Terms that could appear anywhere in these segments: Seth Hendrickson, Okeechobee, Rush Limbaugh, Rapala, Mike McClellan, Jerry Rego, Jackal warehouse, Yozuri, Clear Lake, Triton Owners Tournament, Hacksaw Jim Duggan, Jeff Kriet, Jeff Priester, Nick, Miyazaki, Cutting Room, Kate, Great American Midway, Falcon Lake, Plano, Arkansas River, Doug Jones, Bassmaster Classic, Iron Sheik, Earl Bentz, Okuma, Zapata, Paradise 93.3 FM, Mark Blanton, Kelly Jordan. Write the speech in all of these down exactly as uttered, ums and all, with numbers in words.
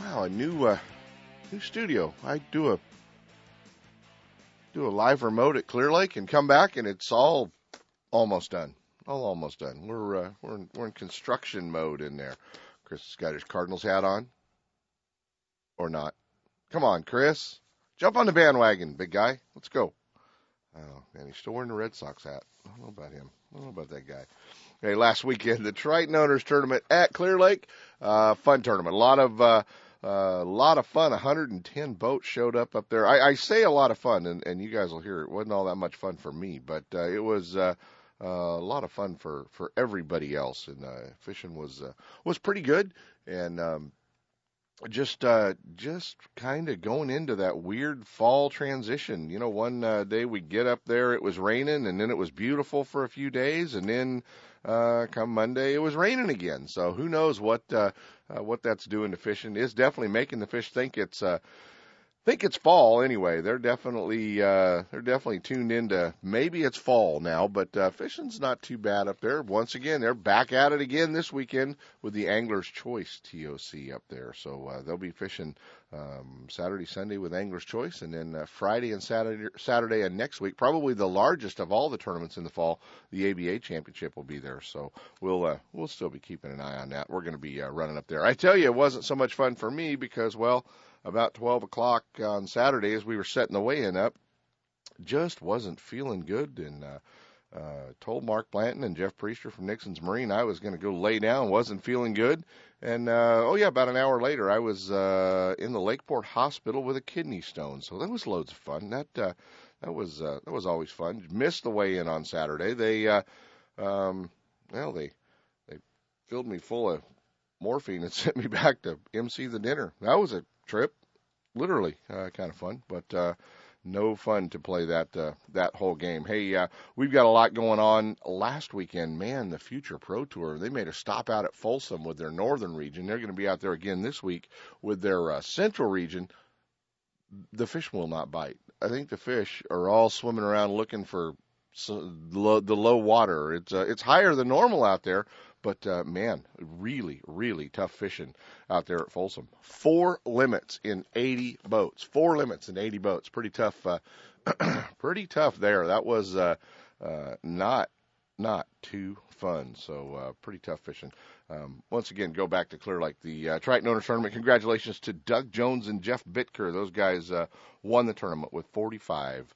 Wow, a new, uh, new studio. I do a do a live remote at Clear Lake and come back, and it's all almost done. All almost done. We're uh, we're in, we're in construction mode in there. Chris has got his Cardinals hat on, or not? Come on, Chris, jump on the bandwagon, big guy. Let's go. Oh man, he's still wearing the Red Sox hat. I don't know about him. I don't know about that guy. Hey, last weekend the Triton Owners Tournament at Clear Lake. Uh, fun tournament. A lot of uh, a uh, lot of fun. one hundred ten boats showed up up there. I, I say a lot of fun, and, and you guys will hear it wasn't all that much fun for me, but uh, it was uh, uh, a lot of fun for, for everybody else. And uh, fishing was uh, was pretty good, and um, just uh, just kind of going into that weird fall transition. You know, one uh, day we get up there, it was raining, and then it was beautiful for a few days, and then uh, come Monday it was raining again. So who knows what. Uh, Uh, what that's doing to fishing is definitely making the fish think it's uh, think it's fall anyway. They're definitely uh, they're definitely tuned into maybe it's fall now, but uh, fishing's not too bad up there. Once again, they're back at it again this weekend with the Angler's Choice T O C up there. So uh, they'll be fishing um, Saturday, Sunday with Angler's Choice, and then uh, Friday and Saturday, Saturday and next week, probably the largest of all the tournaments in the fall, the A B A Championship will be there. So we'll uh, we'll still be keeping an eye on that. We're going to be uh, running up there. I tell you, it wasn't so much fun for me because, well, about twelve o'clock on Saturday as we were setting the weigh-in up, just wasn't feeling good, and uh, uh, told Mark Blanton and Jeff Priester from Nixon's Marine I was going to go lay down, wasn't feeling good, and uh, oh yeah, about an hour later I was uh, in the Lakeport Hospital with a kidney stone, so that was loads of fun. That uh, that was uh, that was always fun. Missed the weigh-in on Saturday. They uh, um, well they they filled me full of morphine and sent me back to M C the dinner. That was a trip, literally, uh, kind of fun, but uh, no fun to play that uh, that whole game. Hey, uh, we've got a lot going on. Last weekend, man, the Future Pro Tour, they made a stop out at Folsom with their northern region. They're going to be out there again this week with their uh, central region. The fish will not bite. I think the fish are all swimming around looking for so, lo- the low water. It's uh, it's higher than normal out there. But, uh, man, really, really tough fishing out there at Folsom. Four limits in eighty boats. Four limits in eighty boats. Pretty tough uh, pretty tough there. That was uh, uh, not not too fun. So, uh, pretty tough fishing. Um, once again, go back to Clear Lake. The uh, Triton Owners Tournament, congratulations to Doug Jones and Jeff Bitker. Those guys uh, won the tournament with forty-five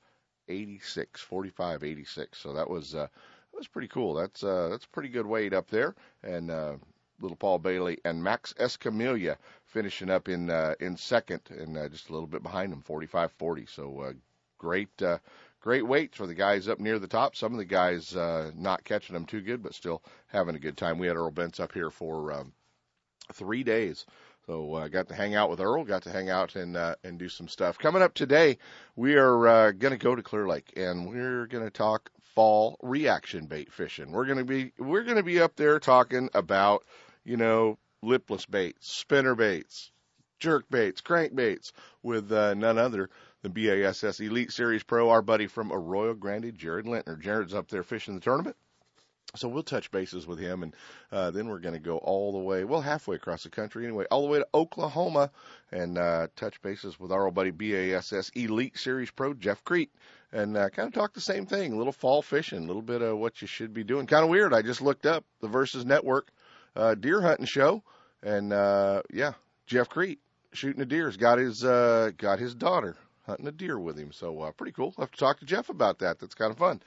eighty-six. forty-five eighty-six. So that was... Uh, That's pretty cool. That's uh, that's a pretty good weight up there. And uh, little Paul Bailey and Max Escamilla finishing up in uh, in second, and uh, just a little bit behind them, forty-five forty. So uh, great uh, great weights for the guys up near the top. Some of the guys uh, not catching them too good, but still having a good time. We had Earl Bentz up here for um, three days. So I uh, got to hang out with Earl, got to hang out and uh, and do some stuff. Coming up today, we are uh, going to go to Clear Lake, and we're going to talk fall reaction bait fishing. We're going to be we're going to be up there talking about, you know, lipless baits, spinner baits, jerk baits, crank baits with uh, none other than BASS Elite Series Pro, our buddy from Arroyo Grande, Jared Lintner. Jared's up there fishing the tournament. So we'll touch bases with him, and uh, then we're going to go all the way, well, halfway across the country anyway, all the way to Oklahoma, and uh, touch bases with our old buddy BASS Elite Series Pro, Jeff Kriet, and uh, kind of talk the same thing, a little fall fishing, a little bit of what you should be doing. Kind of weird. I just looked up the Versus Network uh, deer hunting show, and, uh, yeah, Jeff Kriet shooting a deer. He's got his, uh, got his daughter hunting a deer with him, so uh, pretty cool. I'll have to talk to Jeff about that. That's kind of fun.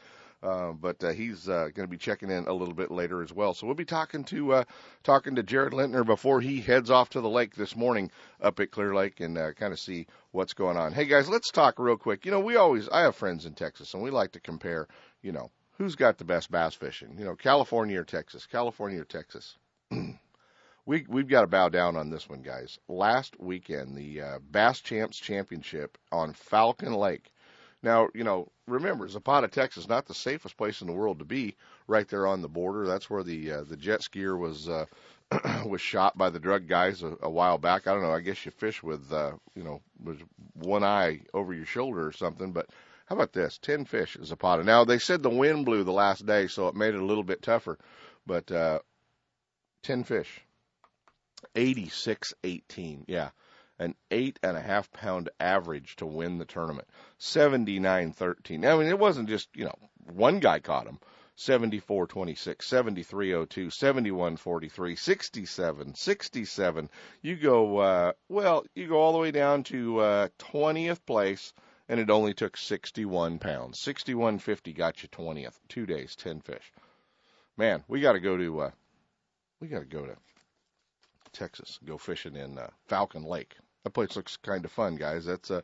Uh, but uh, he's uh, going to be checking in a little bit later as well. So we'll be talking to uh, talking to Jared Lintner before he heads off to the lake this morning up at Clear Lake, and uh, kind of see what's going on. Hey, guys, let's talk real quick. You know, we always – I have friends in Texas, and we like to compare, you know, who's got the best bass fishing. You know, California or Texas, California or Texas. we, we've got to bow down on this one, guys. Last weekend, the uh, Bass Champs Championship on Falcon Lake. Now, you know, remember, Zapata, Texas, not the safest place in the world to be, right there on the border. That's where the uh, the jet skier was uh, was shot by the drug guys a, a while back. I don't know. I guess you fish with, uh, you know, with one eye over your shoulder or something. But how about this? Ten fish at Zapata. Now, they said the wind blew the last day, so it made it a little bit tougher. But uh, ten fish. eighty-six eighteen. Yeah. An eight and a half pound average to win the tournament. seventy-nine thirteen. I mean, it wasn't just, you know, one guy caught him. seventy-four twenty-six, seventy-three oh two, seventy-one forty-three, sixty-seven sixty-seven. You go, uh, well, you go all the way down to uh, twentieth place, and it only took sixty-one pounds. sixty-one fifty got you twentieth. Two days, ten fish. Man, we got to go to, uh, we got to go to Texas, go fishing in uh, Falcon Lake. That place looks kind of fun, guys. That's uh,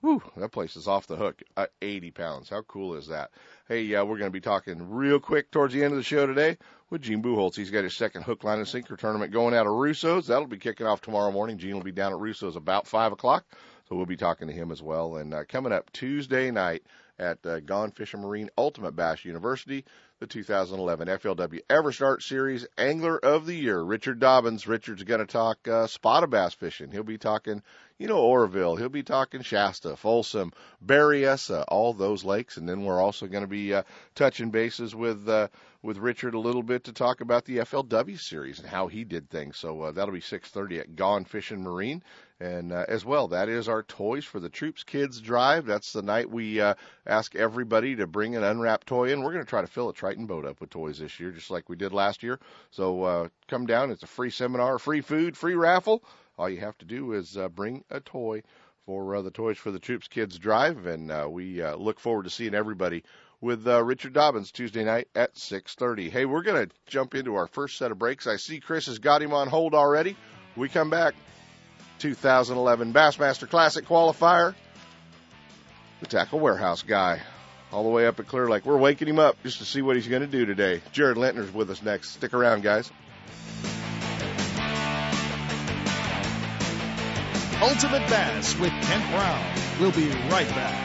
whew, that place is off the hook. Uh, eighty pounds. How cool is that? Hey, uh, we're going to be talking real quick towards the end of the show today with Gene Buchholz. He's got his second hook, line, and sinker tournament going out of Russo's. That'll be kicking off tomorrow morning. Gene will be down at Russo's about five o'clock, so we'll be talking to him as well. And uh, coming up Tuesday night at uh, Gone Fish and Marine Ultimate Bass University, the two thousand eleven F L W EverStart Series Angler of the Year. Richard Dobbins. Richard's going to talk uh, spotted bass fishing. He'll be talking, you know, Oroville. He'll be talking Shasta, Folsom, Berryessa, all those lakes. And then we're also going to be uh, touching bases with uh, with Richard a little bit to talk about the F L W Series and how he did things. So uh, that'll be six thirty at Gone Fish and Marine. And uh, as well, that is our Toys for the Troops Kids Drive. That's the night we uh, ask everybody to bring an unwrapped toy in. We're going to try to fill a Triton boat up with toys this year, just like we did last year. So uh, come down. It's a free seminar, free food, free raffle. All you have to do is uh, bring a toy for uh, the Toys for the Troops Kids Drive. And uh, we uh, look forward to seeing everybody with uh, Richard Dobbins Tuesday night at six thirty. Hey, we're going to jump into our first set of breaks. I see Chris has got him on hold already. We come back. two thousand eleven Bassmaster Classic qualifier, the Tackle Warehouse guy, all the way up at Clear Lake. We're waking him up just to see what he's going to do today. Jared Lintner's with us next. Stick around, guys. Ultimate Bass with Kent Brown. We'll be right back.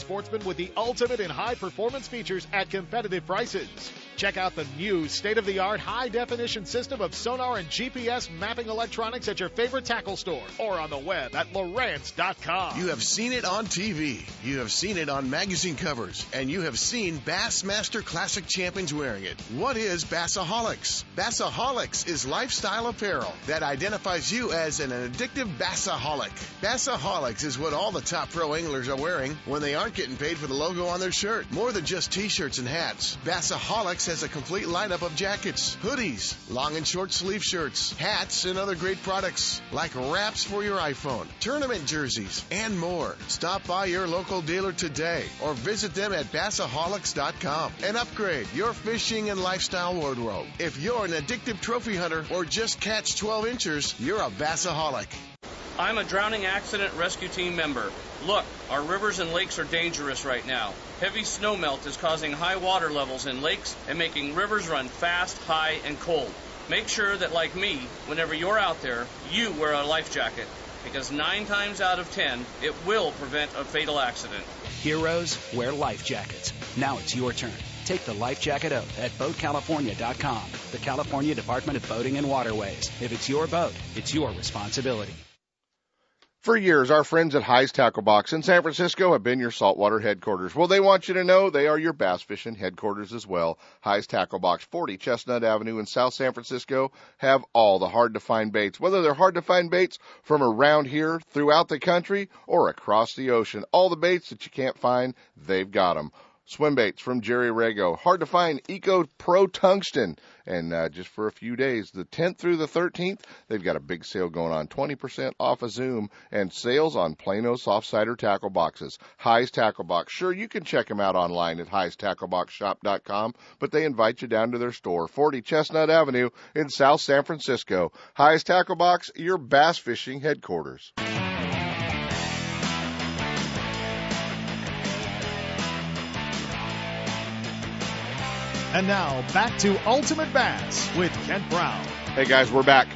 sportsmen with the ultimate in high-performance features at competitive prices. Check out the new state-of-the-art high-definition system of sonar and G P S mapping electronics at your favorite tackle store or on the web at Lowrance dot com. You have seen it on T V. You have seen it on magazine covers. And you have seen Bassmaster Classic champions wearing it. What is Bassaholics? Bassaholics is lifestyle apparel that identifies you as an addictive Bassaholic. Bassaholics is what all the top pro anglers are wearing when they aren't getting paid for the logo on their shirt. More than just t-shirts and hats, Bassaholics has a complete lineup of jackets, hoodies, long and short sleeve shirts, hats, and other great products like wraps for your iPhone, tournament jerseys, and more. Stop by your local dealer today or visit them at Bassaholics dot com and upgrade your fishing and lifestyle wardrobe. If you're an addictive trophy hunter or just catch twelve inchers, you're a Bassaholic. I'm a drowning accident rescue team member. Look, our rivers and lakes are dangerous right now. Heavy snowmelt is causing high water levels in lakes and making rivers run fast, high, and cold. Make sure that, like me, whenever you're out there, you wear a life jacket, because nine times out of ten, it will prevent a fatal accident. Heroes wear life jackets. Now it's your turn. Take the life jacket oath at boat california dot com, the California Department of Boating and Waterways. If it's your boat, it's your responsibility. For years, our friends at High's Tackle Box in San Francisco have been your saltwater headquarters. Well, they want you to know they are your bass fishing headquarters as well. High's Tackle Box, forty Chestnut Avenue in South San Francisco, have all the hard-to-find baits. Whether they're hard-to-find baits from around here, throughout the country, or across the ocean, all the baits that you can't find, they've got them. swim baits from Jerry Rego. Hard to find Eco Pro Tungsten. And uh, just for a few days, the tenth through the thirteenth, they've got a big sale going on, twenty percent off of Zoom, and sales on Plano Softsider tackle boxes. High's Tackle Box. Sure, you can check them out online at highs tackle box shop dot com, but they invite you down to their store, forty Chestnut Avenue in South San Francisco. High's Tackle Box, your bass fishing headquarters. And now, back to Ultimate Bass with Kent Brown. Hey, guys, we're back.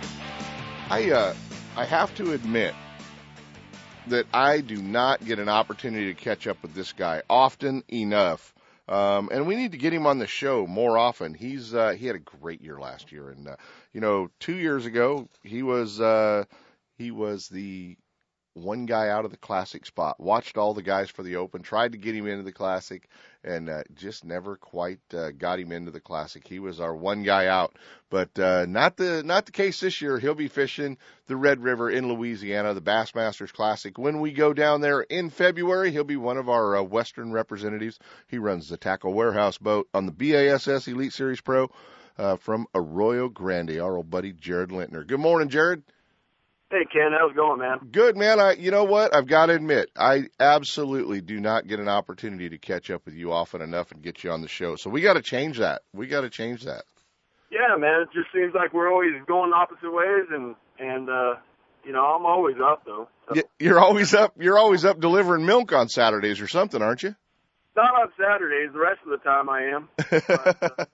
I uh, I have to admit that I do not get an opportunity to catch up with this guy often enough. Um, and we need to get him on the show more often. He's uh, he had a great year last year. And, uh, you know, two years ago, he was uh, he was the one guy out of the Classic spot, watched all the guys for the Open, tried to get him into the Classic, and uh, just never quite uh, got him into the Classic. He was our one guy out, but uh, not the not the case this year. He'll be fishing the Red River in Louisiana, the Bassmasters Classic. When we go down there in February, he'll be one of our uh, Western representatives. He runs the Tackle Warehouse boat on the BASS Elite Series Pro uh, from Arroyo Grande, our old buddy Jared Lintner. Good morning, Jared. Hey, Ken, how's it going, man? Good, man. I, you know what? I've got to admit, I absolutely do not get an opportunity to catch up with you often enough and get you on the show. So we got to change that. We got to change that. Yeah, man. It just seems like we're always going opposite ways, and and uh, you know, I'm always up though. So. You're always up. You're always up delivering milk on Saturdays or something, aren't you? Not on Saturdays. The rest of the time, I am. But, uh,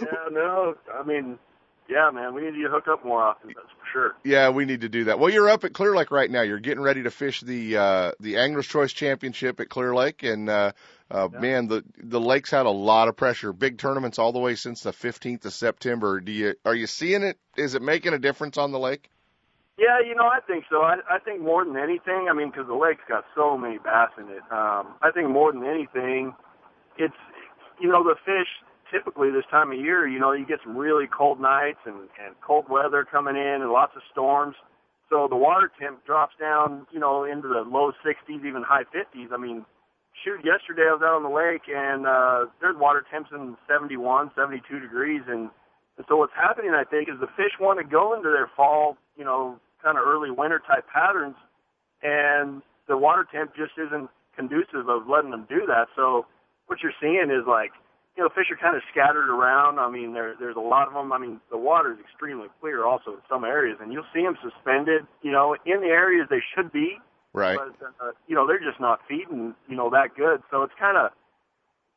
yeah, no. I mean. Yeah, man, we need to hook up more often, that's for sure. Yeah, we need to do that. Well, you're up at Clear Lake right now. You're getting ready to fish the uh, the Angler's Choice Championship at Clear Lake, and, uh, uh, yeah. man, the the lake's had a lot of pressure. Big tournaments all the way since the fifteenth of September. Do you Are you seeing it? Is it making a difference on the lake? Yeah, you know, I think so. I, I think more than anything, I mean, because the lake's got so many bass in it, um, I think more than anything, it's, you know, the fish – typically this time of year, you know, you get some really cold nights and, and cold weather coming in and lots of storms. So the water temp drops down, you know, into the low sixties, even high fifties. I mean, shoot, yesterday I was out on the lake and uh, there's water temps in seventy-one, seventy-two degrees. And, and so what's happening, I think, is the fish want to go into their fall, you know, kind of early winter type patterns. And the water temp just isn't conducive of letting them do that. So what you're seeing is like, you know, fish are kind of scattered around. I mean, there, there's a lot of them. I mean, the water is extremely clear also in some areas, and you'll see them suspended, you know, in the areas they should be. Right. But, uh, you know, they're just not feeding, you know, that good. So it's kind of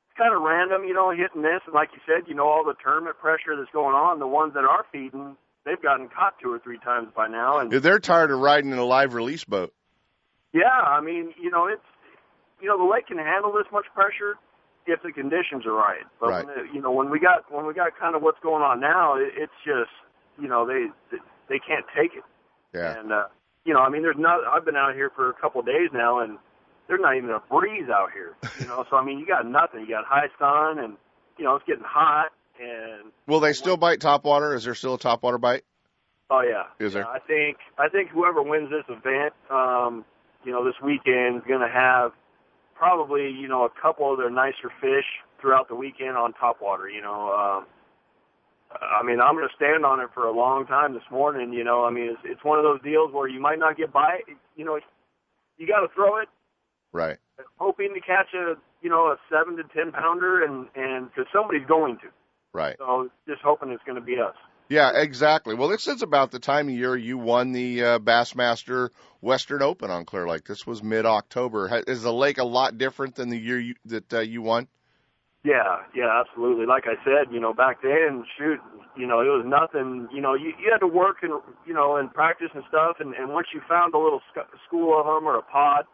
it's kind of random, you know, hitting this. And like you said, you know, all the tournament pressure that's going on, the ones that are feeding, they've gotten caught two or three times by now. And they're tired of riding in a live release boat. Yeah, I mean, you know, it's, you know, the lake can handle this much pressure if the conditions are right. But right. When, you know, when we got when we got kind of what's going on now, it, it's just, you know, they they can't take it. Yeah. And uh, you know, I mean, there's not. I've been out here for a couple of days now, and there's not even a breeze out here. You know, so I mean, you got nothing. You got high sun, and you know, it's getting hot. And will they still bite topwater? Is there still a topwater bite? Oh yeah. Is there? Yeah, I think I think whoever wins this event, um, you know, this weekend is going to have probably, you know, a couple of their nicer fish throughout the weekend on topwater, you know. Um, I mean, I'm going to stand on it for a long time this morning, you know. I mean, it's, it's one of those deals where you might not get by it. You know, you got to throw it. Right. Hoping to catch a, you know, a seven to ten pounder, and because somebody's going to. Right. So just hoping it's going to be us. Yeah, exactly. Well, this is about the time of year you won the uh, Bassmaster Western Open on Clear Lake. This was mid-October. Is the lake a lot different than the year you, that uh, you won? Yeah, yeah, absolutely. Like I said, you know, back then, shoot, you know, it was nothing. You know, you, you had to work and, you know, and practice and stuff. And, and once you found a little sc- school of them or a pod,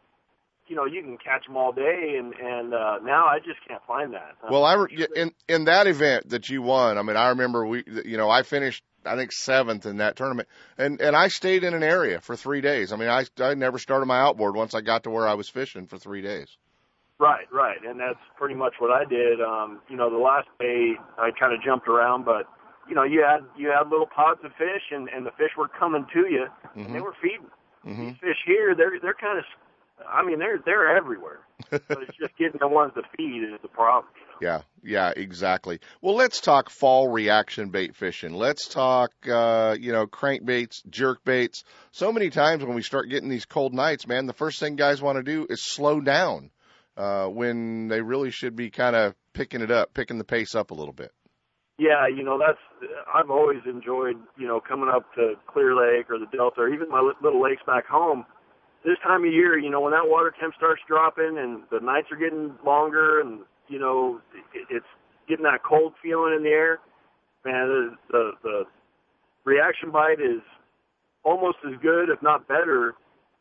you know, you can catch them all day, and and uh, now I just can't find that. Um, well, I re- in in that event that you won, I mean, I remember we, you know, I finished I think seventh in that tournament, and and I stayed in an area for three days. I mean, I I never started my outboard once I got to where I was fishing for three days. Right, right, and that's pretty much what I did. Um, you know, the last day I kind of jumped around, but you know, you had you had little pods of fish, and and the fish were coming to you, mm-hmm. and they were feeding. Mm-hmm. These fish here, they're they're kind of, I mean, they're they're everywhere. But it's just getting the ones to feed is the problem. Yeah, yeah, exactly. Well, let's talk fall reaction bait fishing. Let's talk, uh, you know, crankbaits, jerkbaits. So many times when we start getting these cold nights, man, the first thing guys want to do is slow down uh, when they really should be kind of picking it up, picking the pace up a little bit. Yeah, you know, that's I've always enjoyed, you know, coming up to Clear Lake or the Delta or even my little lakes back home. This time of year, you know, when that water temp starts dropping and the nights are getting longer and, you know, it's getting that cold feeling in the air, man, the, the, the reaction bite is almost as good, if not better,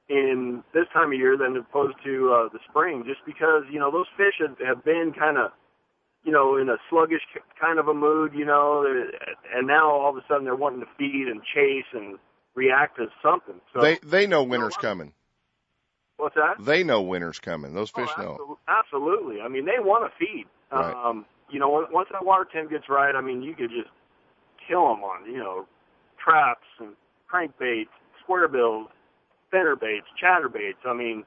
in this time of year than opposed to uh, the spring, just because, you know, those fish have, have been kind of, you know, in a sluggish kind of a mood, you know, and now all of a sudden they're wanting to feed and chase and react to something. So, they, they know winter's you know, coming. What's that? They know winter's coming. Those fish oh, know. Absolutely. I mean, they want to feed. Right. Um, you know, once that water temp gets right, I mean, you could just kill them on, you know, traps and crankbaits, square bills, spinner baits, chatterbaits. I mean,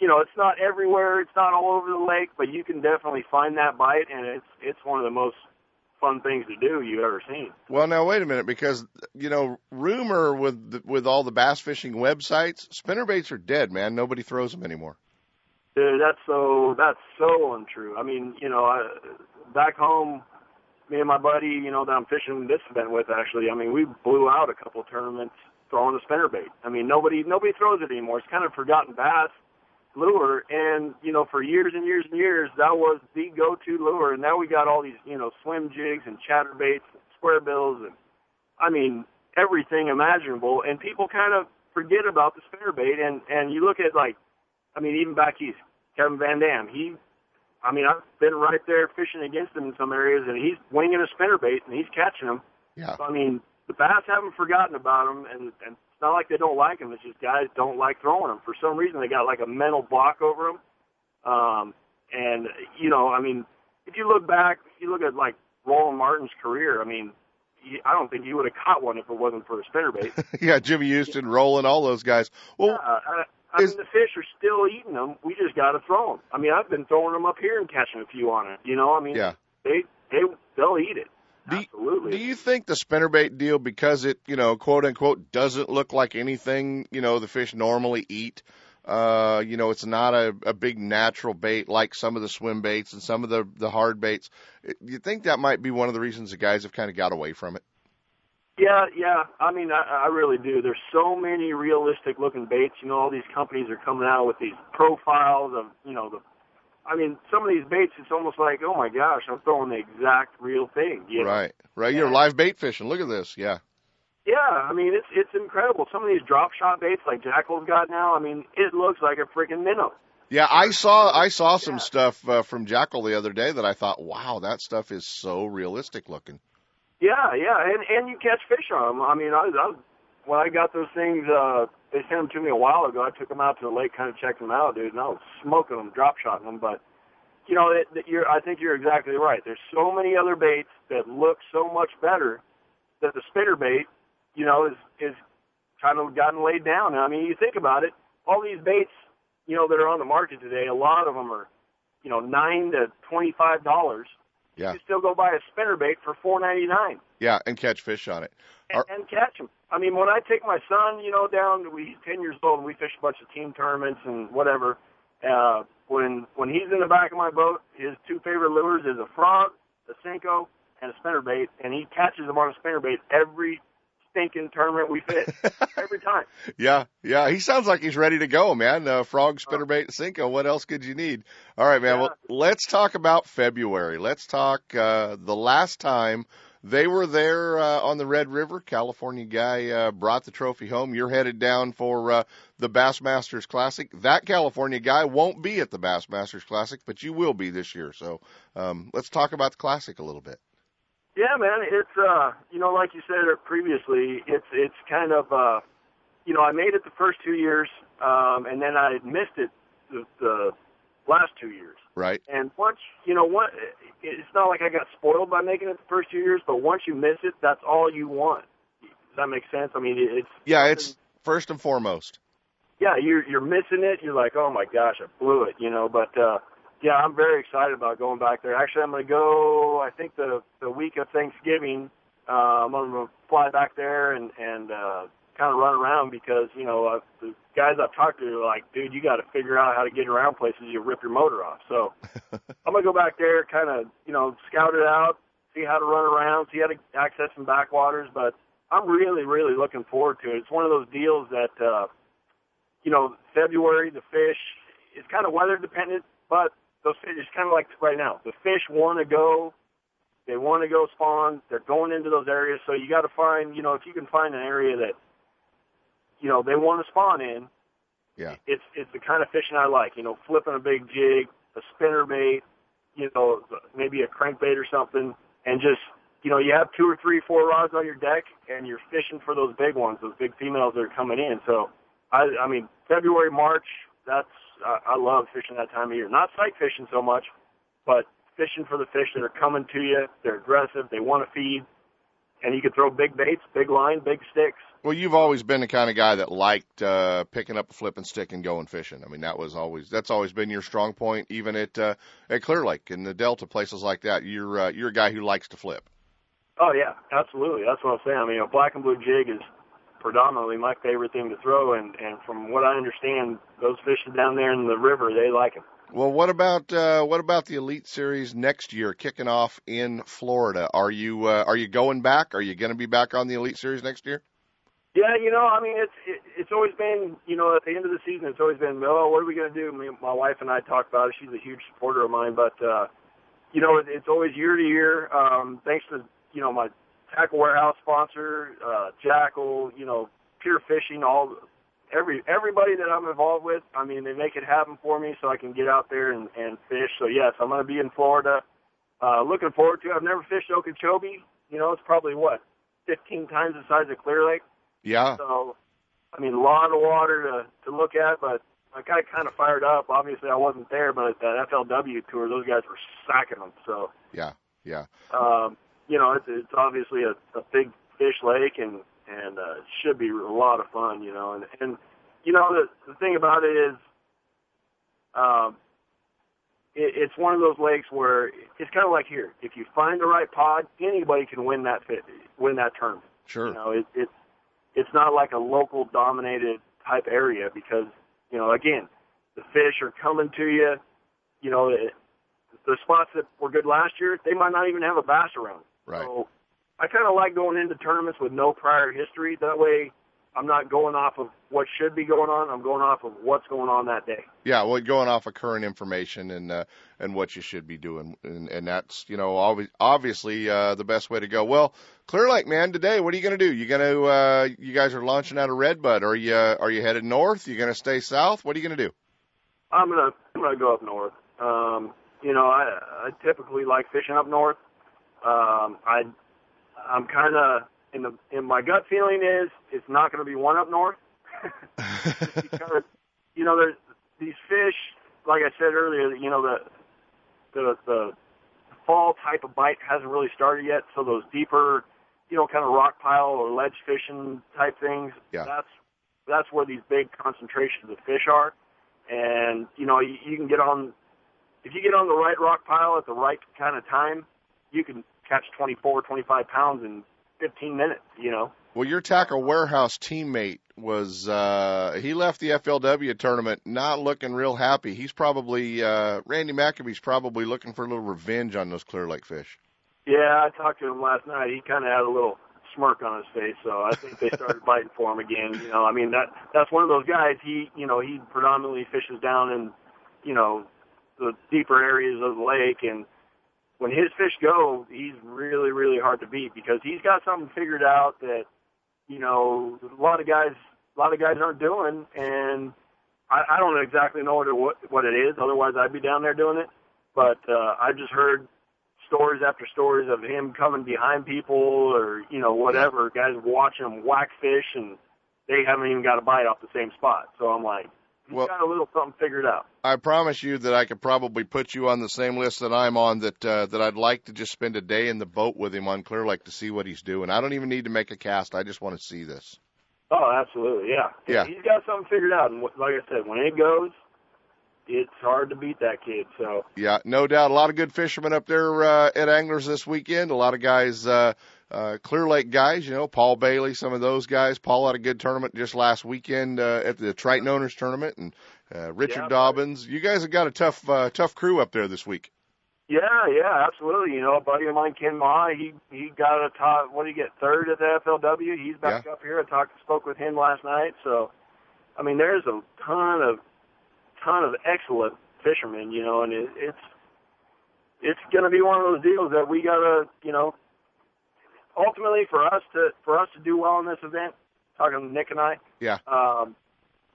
you know, it's not everywhere. It's not all over the lake, but you can definitely find that bite, and it's it's one of the most fun things to do you've ever seen. Well, now wait a minute, because you know, rumor with the, with all the bass fishing websites, spinnerbaits are dead, man. Nobody throws them anymore. Dude, that's so that's so untrue. I mean, you know, I, back home, me and my buddy, you know, that I'm fishing this event with, actually, I mean, we blew out a couple of tournaments throwing a spinnerbait. I mean, nobody nobody throws it anymore. It's kind of forgotten bass lure, and you know, for years and years and years, that was the go-to lure. And now we got all these, you know, swim jigs and chatterbaits and square bills, and I mean everything imaginable. And people kind of forget about the spinnerbait. And and you look at, like, I mean, even back east, Kevin Van Dam. He, I mean, I've been right there fishing against him in some areas, and he's winging a spinnerbait and he's catching them. Yeah. So, I mean, the bass haven't forgotten about them, and and. Not like they don't like them. It's just guys don't like throwing them. For some reason, they got like a mental block over them. Um, and, you know, I mean, if you look back, if you look at like Roland Martin's career, I mean, he, I don't think he would have caught one if it wasn't for a spinnerbait. Yeah, Jimmy Houston, Roland, all those guys. Well, yeah, I, I is... mean, the fish are still eating them. We just got to throw them. I mean, I've been throwing them up here and catching a few on it. You know, I mean, yeah. they, they, they'll eat it. Do, Absolutely. Do you think the spinnerbait deal, because it, you know, quote unquote, doesn't look like anything, you know, the fish normally eat, uh, you know, it's not a, a big natural bait like some of the swim baits and some of the, the hard baits. You think that might be one of the reasons the guys have kind of got away from it? Yeah, yeah. I mean, I, I really do. There's so many realistic looking baits. You know, all these companies are coming out with these profiles of, you know, the I mean, some of these baits, it's almost like, oh, my gosh, I'm throwing the exact real thing. You know? Right, right. Yeah. You're live bait fishing. Look at this, yeah. Yeah, I mean, it's it's incredible. Some of these drop shot baits like Jackal's got now, I mean, it looks like a freaking minnow. Yeah, I saw I saw some yeah. stuff uh, from Jackal the other day that I thought, wow, that stuff is so realistic looking. Yeah, yeah, and, and you catch fish on them. I mean, I, I, when I got those things, uh, they sent them to me a while ago. I took them out to the lake, kind of checked them out, dude, and I was smoking them, drop-shotting them. But, you know, it, it, you're, I think you're exactly right. There's so many other baits that look so much better that the spinnerbait, you know, is, is kind of gotten laid down. And, I mean, you think about it, all these baits, you know, that are on the market today, a lot of them are, you know, nine to twenty-five dollars. Yeah. You still go buy a spinnerbait for four ninety-nine. Yeah, and catch fish on it. And, and catch them. I mean, when I take my son, you know, down, he's ten years old, and we fish a bunch of team tournaments and whatever. Uh, when when he's in the back of my boat, his two favorite lures is a frog, a Senko, and a spinnerbait, and he catches them on a spinnerbait every stinking tournament we fish, every time. Yeah, yeah. He sounds like he's ready to go, man. Uh, frog, spinnerbait, Senko, what else could you need? All right, man, yeah. Well, let's talk about February. Let's talk uh, the last time they were there uh, on the Red River. California guy uh, brought the trophy home. You're headed down for uh, the Bassmasters Classic. That California guy won't be at the Bassmasters Classic, but you will be this year. So um, let's talk about the Classic a little bit. Yeah, man. It's, uh, you know, like you said previously, it's it's kind of, uh, you know, I made it the first two years, um, and then I missed it the, the last two years. Right. And once, you know, what, it's not like I got spoiled by making it the first two years, but once you miss it, that's all you want. Does that make sense? I mean, it's... Yeah, it's first and foremost. yeah, you're you're missing it. You're like, oh my gosh, I blew it, you know. But uh, yeah, I'm very excited about going back there. Actually, I'm going to go. I think the the week of Thanksgiving, uh, I'm going to fly back there and and uh, kind of run around because you know uh, the guys I've talked to are like, dude, you got to figure out how to get around places. You rip your motor off. So I'm going to go back there, kind of you know scout it out, see how to run around, see how to access some backwaters, but I'm really, really looking forward to it. It's one of those deals that, uh, you know, February, the fish, it's kind of weather dependent, but those fish, it's kind of like right now. The fish want to go. They want to go spawn. They're going into those areas. So you got to find, you know, if you can find an area that, you know, they want to spawn in, yeah, it's it's the kind of fishing I like, you know, flipping a big jig, a spinnerbait, you know, maybe a crankbait or something, and just, you know, you have two or three, four rods on your deck, and you're fishing for those big ones, those big females that are coming in. So, I, I mean, February, March, that's I, I love fishing that time of year. Not sight fishing so much, but fishing for the fish that are coming to you. They're aggressive. They want to feed. And you can throw big baits, big line, big sticks. Well, you've always been the kind of guy that liked uh, picking up a flipping stick and going fishing. I mean, that was always that's always been your strong point, even at uh, at Clear Lake and the Delta, places like that. You're uh, you're a guy who likes to flip. Oh, yeah, absolutely. That's what I'm saying. I mean, a black and blue jig is predominantly my favorite thing to throw, and, and from what I understand, those fish down there in the river, they like them. Well, what about uh, what about the Elite Series next year kicking off in Florida? Are you uh, are you going back? Are you going to be back on the Elite Series next year? Yeah, you know, I mean, it's it, it's always been, you know, at the end of the season, it's always been, oh, what are we going to do? Me, my wife and I talked about it. She's a huge supporter of mine, but, uh, you know, it, it's always year to year, um, thanks to, you know, my Tackle Warehouse sponsor, uh, Jackal, you know, Pure Fishing, all every everybody that I'm involved with, I mean, they make it happen for me so I can get out there and, and fish. So, yes, I'm going to be in Florida. Uh, looking forward to it. I've never fished Okeechobee. You know, it's probably, what, fifteen times the size of Clear Lake? Yeah. So, I mean, a lot of water to, to look at, but I got kind of fired up. Obviously, I wasn't there, but at that F L W tour, those guys were sacking them. So, yeah, yeah. Um, You know, it's, it's obviously a, a big fish lake, and and uh, should be a lot of fun. You know, and and you know the the thing about it is, um, it, it's one of those lakes where it's kind of like here. If you find the right pod, anybody can win that fit, win that tournament. Sure. You know, it, it it's not like a local dominated type area because you know again, the fish are coming to you. You know, it, the spots that were good last year, they might not even have a bass around. Right. So I kind of like going into tournaments with no prior history. That way I'm not going off of what should be going on. I'm going off of what's going on that day. Yeah, well, going off of current information and uh, and what you should be doing. And, and that's, you know, obvi- obviously uh, the best way to go. Well, Clear Lake, man, today, what are you going to do? You going to uh, you guys are launching out of Redbud. Are you, uh, are you headed north? You going to stay south? What are you going to do? I'm going to I'm gonna go up north. Um You know, I, I typically like fishing up north. Um, I, I'm kind of in the in my gut feeling is it's not going to be one up north. Because, you know, there's these fish. Like I said earlier, you know, the the the fall type of bite hasn't really started yet. So those deeper, you know, kind of rock pile or ledge fishing type things. Yeah. That's that's where these big concentrations of fish are, and you know, you, you can get on. If you get on the right rock pile at the right kind of time, you can catch twenty-four, twenty-five pounds in fifteen minutes, you know. Well, your Tackle Warehouse teammate was, uh, he left the F L W tournament not looking real happy. He's probably, uh, Randy McAbee's probably looking for a little revenge on those Clear Lake fish. Yeah, I talked to him last night. He kind of had a little smirk on his face, so I think they started biting for him again. You know, I mean, that that's one of those guys. He, you know, he predominantly fishes down in, you know, the deeper areas of the lake, and when his fish go, he's really, really hard to beat because he's got something figured out that, you know, a lot of guys, a lot of guys aren't doing, and I, I don't exactly know what it, what, what it is. Otherwise, I'd be down there doing it. But uh, I just heard stories after stories of him coming behind people or, you know, whatever, guys watching him whack fish, and they haven't even got a bite off the same spot. So I'm like, he's well, got a little something figured out. I promise you that I could probably put you on the same list that I'm on, that uh, that I'd like to just spend a day in the boat with him on Clear Lake to see what he's doing. I don't even need to make a cast. I just want to see this. Oh, absolutely, yeah. yeah. He's got something figured out, and like I said, when it goes, it's hard to beat that kid. So yeah, no doubt. A lot of good fishermen up there uh, at Anglers this weekend. A lot of guys, uh, uh, Clear Lake guys, you know, Paul Bailey, some of those guys. Paul had a good tournament just last weekend uh, at the Triton Owners Tournament, and uh, Richard yeah, Dobbins. You guys have got a tough, uh, tough crew up there this week. Yeah, yeah, absolutely. You know, a buddy of mine, Ken Ma, he he got a top, what did he get, third at the F L W? He's back yeah. up here. I talked, spoke with him last night. So, I mean, there's a ton of ton of excellent fishermen, you know, and it, it's it's going to be one of those deals that we got to, you know, ultimately for us to for us to do well in this event. Talking to Nick and I, yeah, um,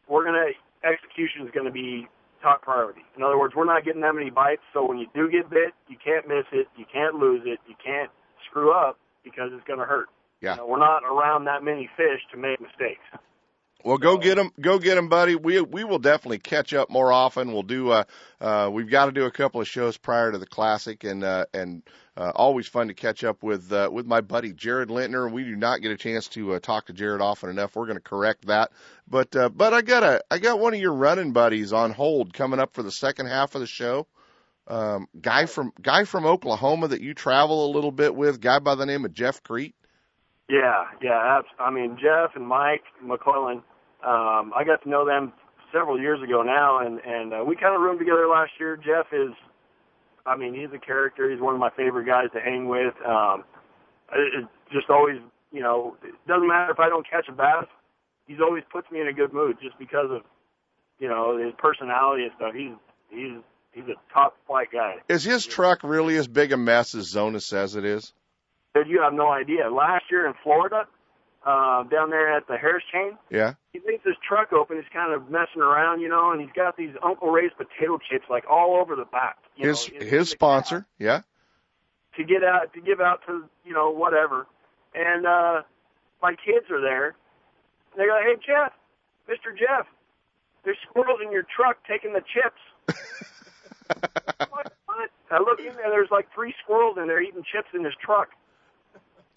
we're gonna execution is going to be top priority. In other words, we're not getting that many bites, so when you do get bit, you can't miss it, you can't lose it, you can't screw up because it's going to hurt. Yeah. You know, we're not around that many fish to make mistakes. Well, go get them, go get them, buddy. We we will definitely catch up more often. We'll do uh, uh we've got to do a couple of shows prior to the classic, and uh, and uh, always fun to catch up with uh, with my buddy Jared Lintner. We do not get a chance to uh, talk to Jared often enough. We're going to correct that. But uh, but I got a I got one of your running buddies on hold coming up for the second half of the show. Um, guy from guy from Oklahoma that you travel a little bit with. Guy by the name of Jeff Kriet. Yeah, yeah. I mean, Jeff and Mike McClellan, um, I got to know them several years ago now, and, and uh, we kind of roomed together last year. Jeff is, I mean, he's a character. He's one of my favorite guys to hang with. Um, it, it just always, you know, it doesn't matter if I don't catch a bass. He's always puts me in a good mood just because of, you know, his personality and stuff. He's, he's, he's a top flight guy. Is his truck really as big a mess as Zona says it is? Dude, you have no idea. Last year in Florida, uh, down there at the Harris Chain, yeah, he leaves his truck open. He's kind of messing around, you know, and he's got these Uncle Ray's potato chips like all over the back. You his know, his sponsor, yeah, to get out to give out to you know whatever. And uh, my kids are there. They go, "Hey Jeff, Mister Jeff, there's squirrels in your truck taking the chips." What? What? I look in there. There's like three squirrels in there eating chips in his truck.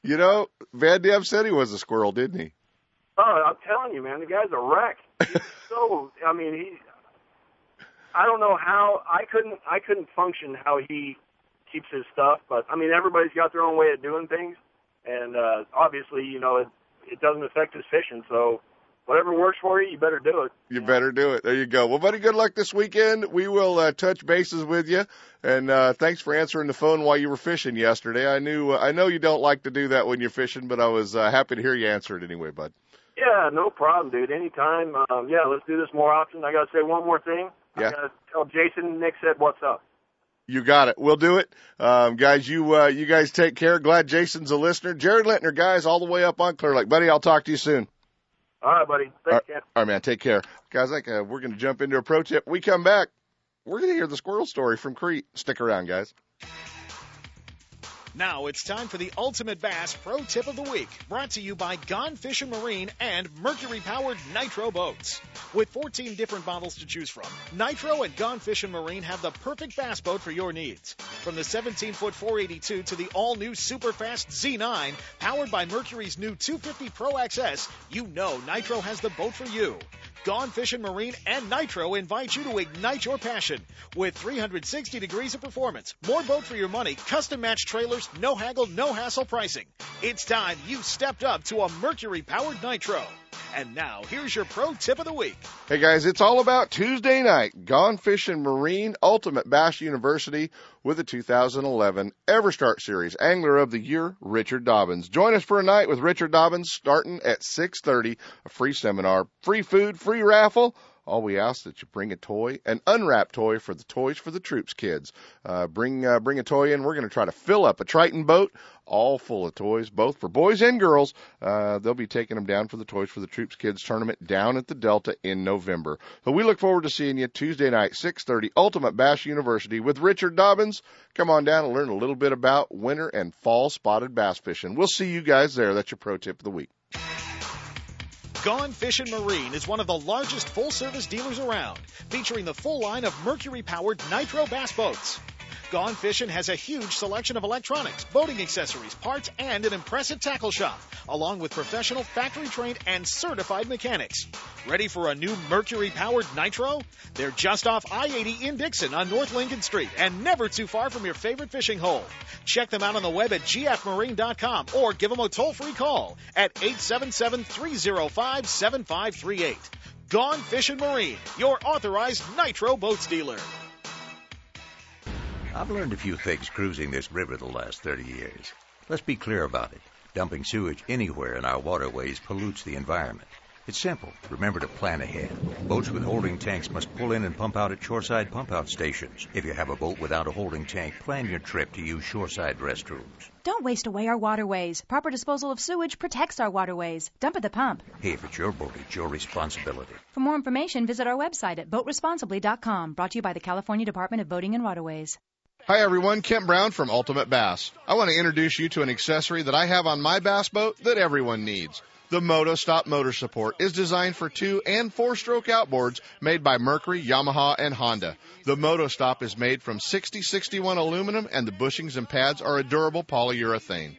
You know, Van Dam said he was a squirrel, didn't he? Oh, I'm telling you, man, the guy's a wreck. He's so, I mean, he. I don't know how I couldn't. I couldn't function how he keeps his stuff, but I mean, everybody's got their own way of doing things, and uh, obviously, you know, it, it doesn't affect his fishing. So, whatever works for you, you better do it. You yeah. better do it. There you go. Well, buddy, good luck this weekend. We will uh, touch bases with you. And uh, thanks for answering the phone while you were fishing yesterday. I knew, uh, I know you don't like to do that when you're fishing, but I was uh, happy to hear you answer it anyway, bud. Yeah, no problem, dude. Anytime. Um, yeah, let's do this more often. I got to say one more thing. Yeah. I got to tell Jason and Nick said what's up. You got it. We'll do it. Um, guys, you uh, you guys take care. Glad Jason's a listener. Jared Lintner, guys, all the way up on Clear Lake. Buddy, I'll talk to you soon. All right, buddy. Thanks, all, all right, man. Take care. Guys, like, uh, we're going to jump into a pro tip. We come back. We're going to hear the squirrel story from Kriet. Stick around, guys. Now it's time for the Ultimate Bass Pro Tip of the Week, brought to you by Gone Fish and Marine and Mercury-powered Nitro boats. With fourteen different models to choose from, Nitro at Gone Fish and Marine have the perfect bass boat for your needs. From the seventeen-foot four eighty-two to the all-new Superfast Z nine, powered by Mercury's new two fifty Pro X S, you know Nitro has the boat for you. Gone Fish and Marine and Nitro invite you to ignite your passion with three hundred sixty degrees of performance, more boat for your money, custom-matched trailers, no haggle, no hassle pricing. It's time you stepped up to a Mercury-powered Nitro. And now, here's your Pro Tip of the Week. Hey, guys, it's all about Tuesday night. Gone Fish and Marine, Ultimate Bass University with the two thousand eleven EverStart Series. Angler of the Year, Richard Dobbins. Join us for a night with Richard Dobbins starting at six thirty. A free seminar, free food, free raffle. All we ask that you bring a toy, an unwrapped toy for the Toys for the Troops kids. Uh, bring uh, bring a toy in. We're going to try to fill up a Triton boat, all full of toys, both for boys and girls. Uh, they'll be taking them down for the Toys for the Troops kids tournament down at the Delta in November. So we look forward to seeing you Tuesday night, six thirty, Ultimate Bass University with Richard Dobbins. Come on down and learn a little bit about winter and fall spotted bass fishing. We'll see you guys there. That's your Pro Tip of the Week. Gone Fish and Marine is one of the largest full-service dealers around, featuring the full line of Mercury-powered Nitro bass boats. Gone Fishing has a huge selection of electronics, boating accessories, parts, and an impressive tackle shop, along with professional, factory-trained, and certified mechanics. Ready for a new Mercury-powered Nitro? They're just off I eighty in Dixon on North Lincoln Street and never too far from your favorite fishing hole. Check them out on the web at g f marine dot com or give them a toll-free call at eight seven seven, three zero five, seven five three eight. Gone Fish and Marine, your authorized Nitro boats dealer. I've learned a few things cruising this river the last thirty years. Let's be clear about it. Dumping sewage anywhere in our waterways pollutes the environment. It's simple. Remember to plan ahead. Boats with holding tanks must pull in and pump out at shoreside pump-out stations. If you have a boat without a holding tank, plan your trip to use shoreside restrooms. Don't waste away our waterways. Proper disposal of sewage protects our waterways. Dump at the pump. Hey, if it's your boat, it's your responsibility. For more information, visit our website at boat responsibly dot com. Brought to you by the California Department of Boating and Waterways. Hi, everyone. Kent Brown from Ultimate Bass. I want to introduce you to an accessory that I have on my bass boat that everyone needs. The MotoStop motor support is designed for two- and four-stroke outboards made by Mercury, Yamaha, and Honda. The MotoStop is made from sixty sixty-one aluminum, and the bushings and pads are a durable polyurethane.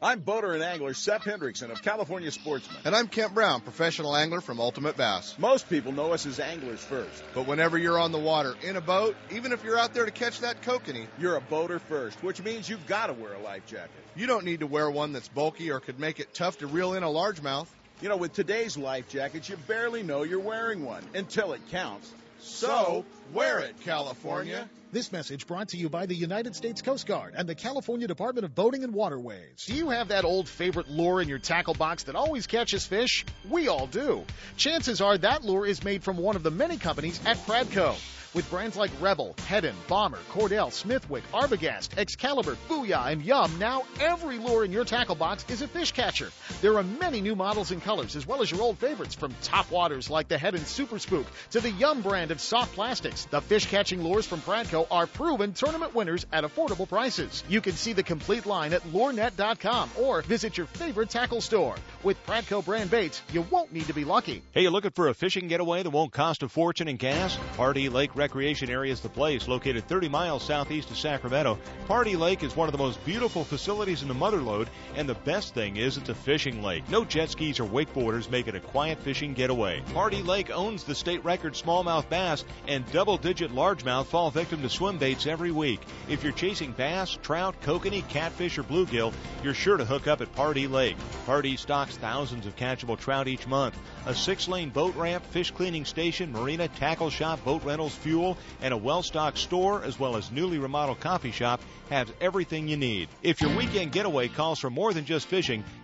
I'm boater and angler Seth Hendrickson of California Sportsman. And I'm Kent Brown, professional angler from Ultimate Bass. Most people know us as anglers first. But whenever you're on the water, in a boat, even if you're out there to catch that kokanee, you're a boater first, which means you've got to wear a life jacket. You don't need to wear one that's bulky or could make it tough to reel in a largemouth. You know, with today's life jackets, you barely know you're wearing one until it counts. So, wear it, California. This message brought to you by the United States Coast Guard and the California Department of Boating and Waterways. Do you have that old favorite lure in your tackle box that always catches fish? We all do. Chances are that lure is made from one of the many companies at Pradco. With brands like Rebel, Hedden, Bomber, Cordell, Smithwick, Arbogast, Excalibur, Booyah, and Yum, now every lure in your tackle box is a fish catcher. There are many new models and colors, as well as your old favorites, from top waters like the Hedden Super Spook to the Yum brand of soft plastics. The fish-catching lures from Pradco are proven tournament winners at affordable prices. You can see the complete line at lure net dot com or visit your favorite tackle store. With Pradco brand baits, you won't need to be lucky. Hey, you looking for a fishing getaway that won't cost a fortune in gas? Party Lake Recreation Area is the place, located thirty miles southeast of Sacramento. Party Lake is one of the most beautiful facilities in the Motherlode, and the best thing is it's a fishing lake. No jet skis or wakeboarders make it a quiet fishing getaway. Party Lake owns the state record smallmouth bass, and double-digit largemouth fall victim to swim baits every week. If you're chasing bass, trout, kokanee, catfish, or bluegill, you're sure to hook up at Party Lake. Party stocks thousands of catchable trout each month. A six-lane boat ramp, fish cleaning station, marina, tackle shop, boat rentals, fuel, and a well-stocked store, as well as newly remodeled coffee shop, have everything you need. If your weekend getaway calls for more than just fishing,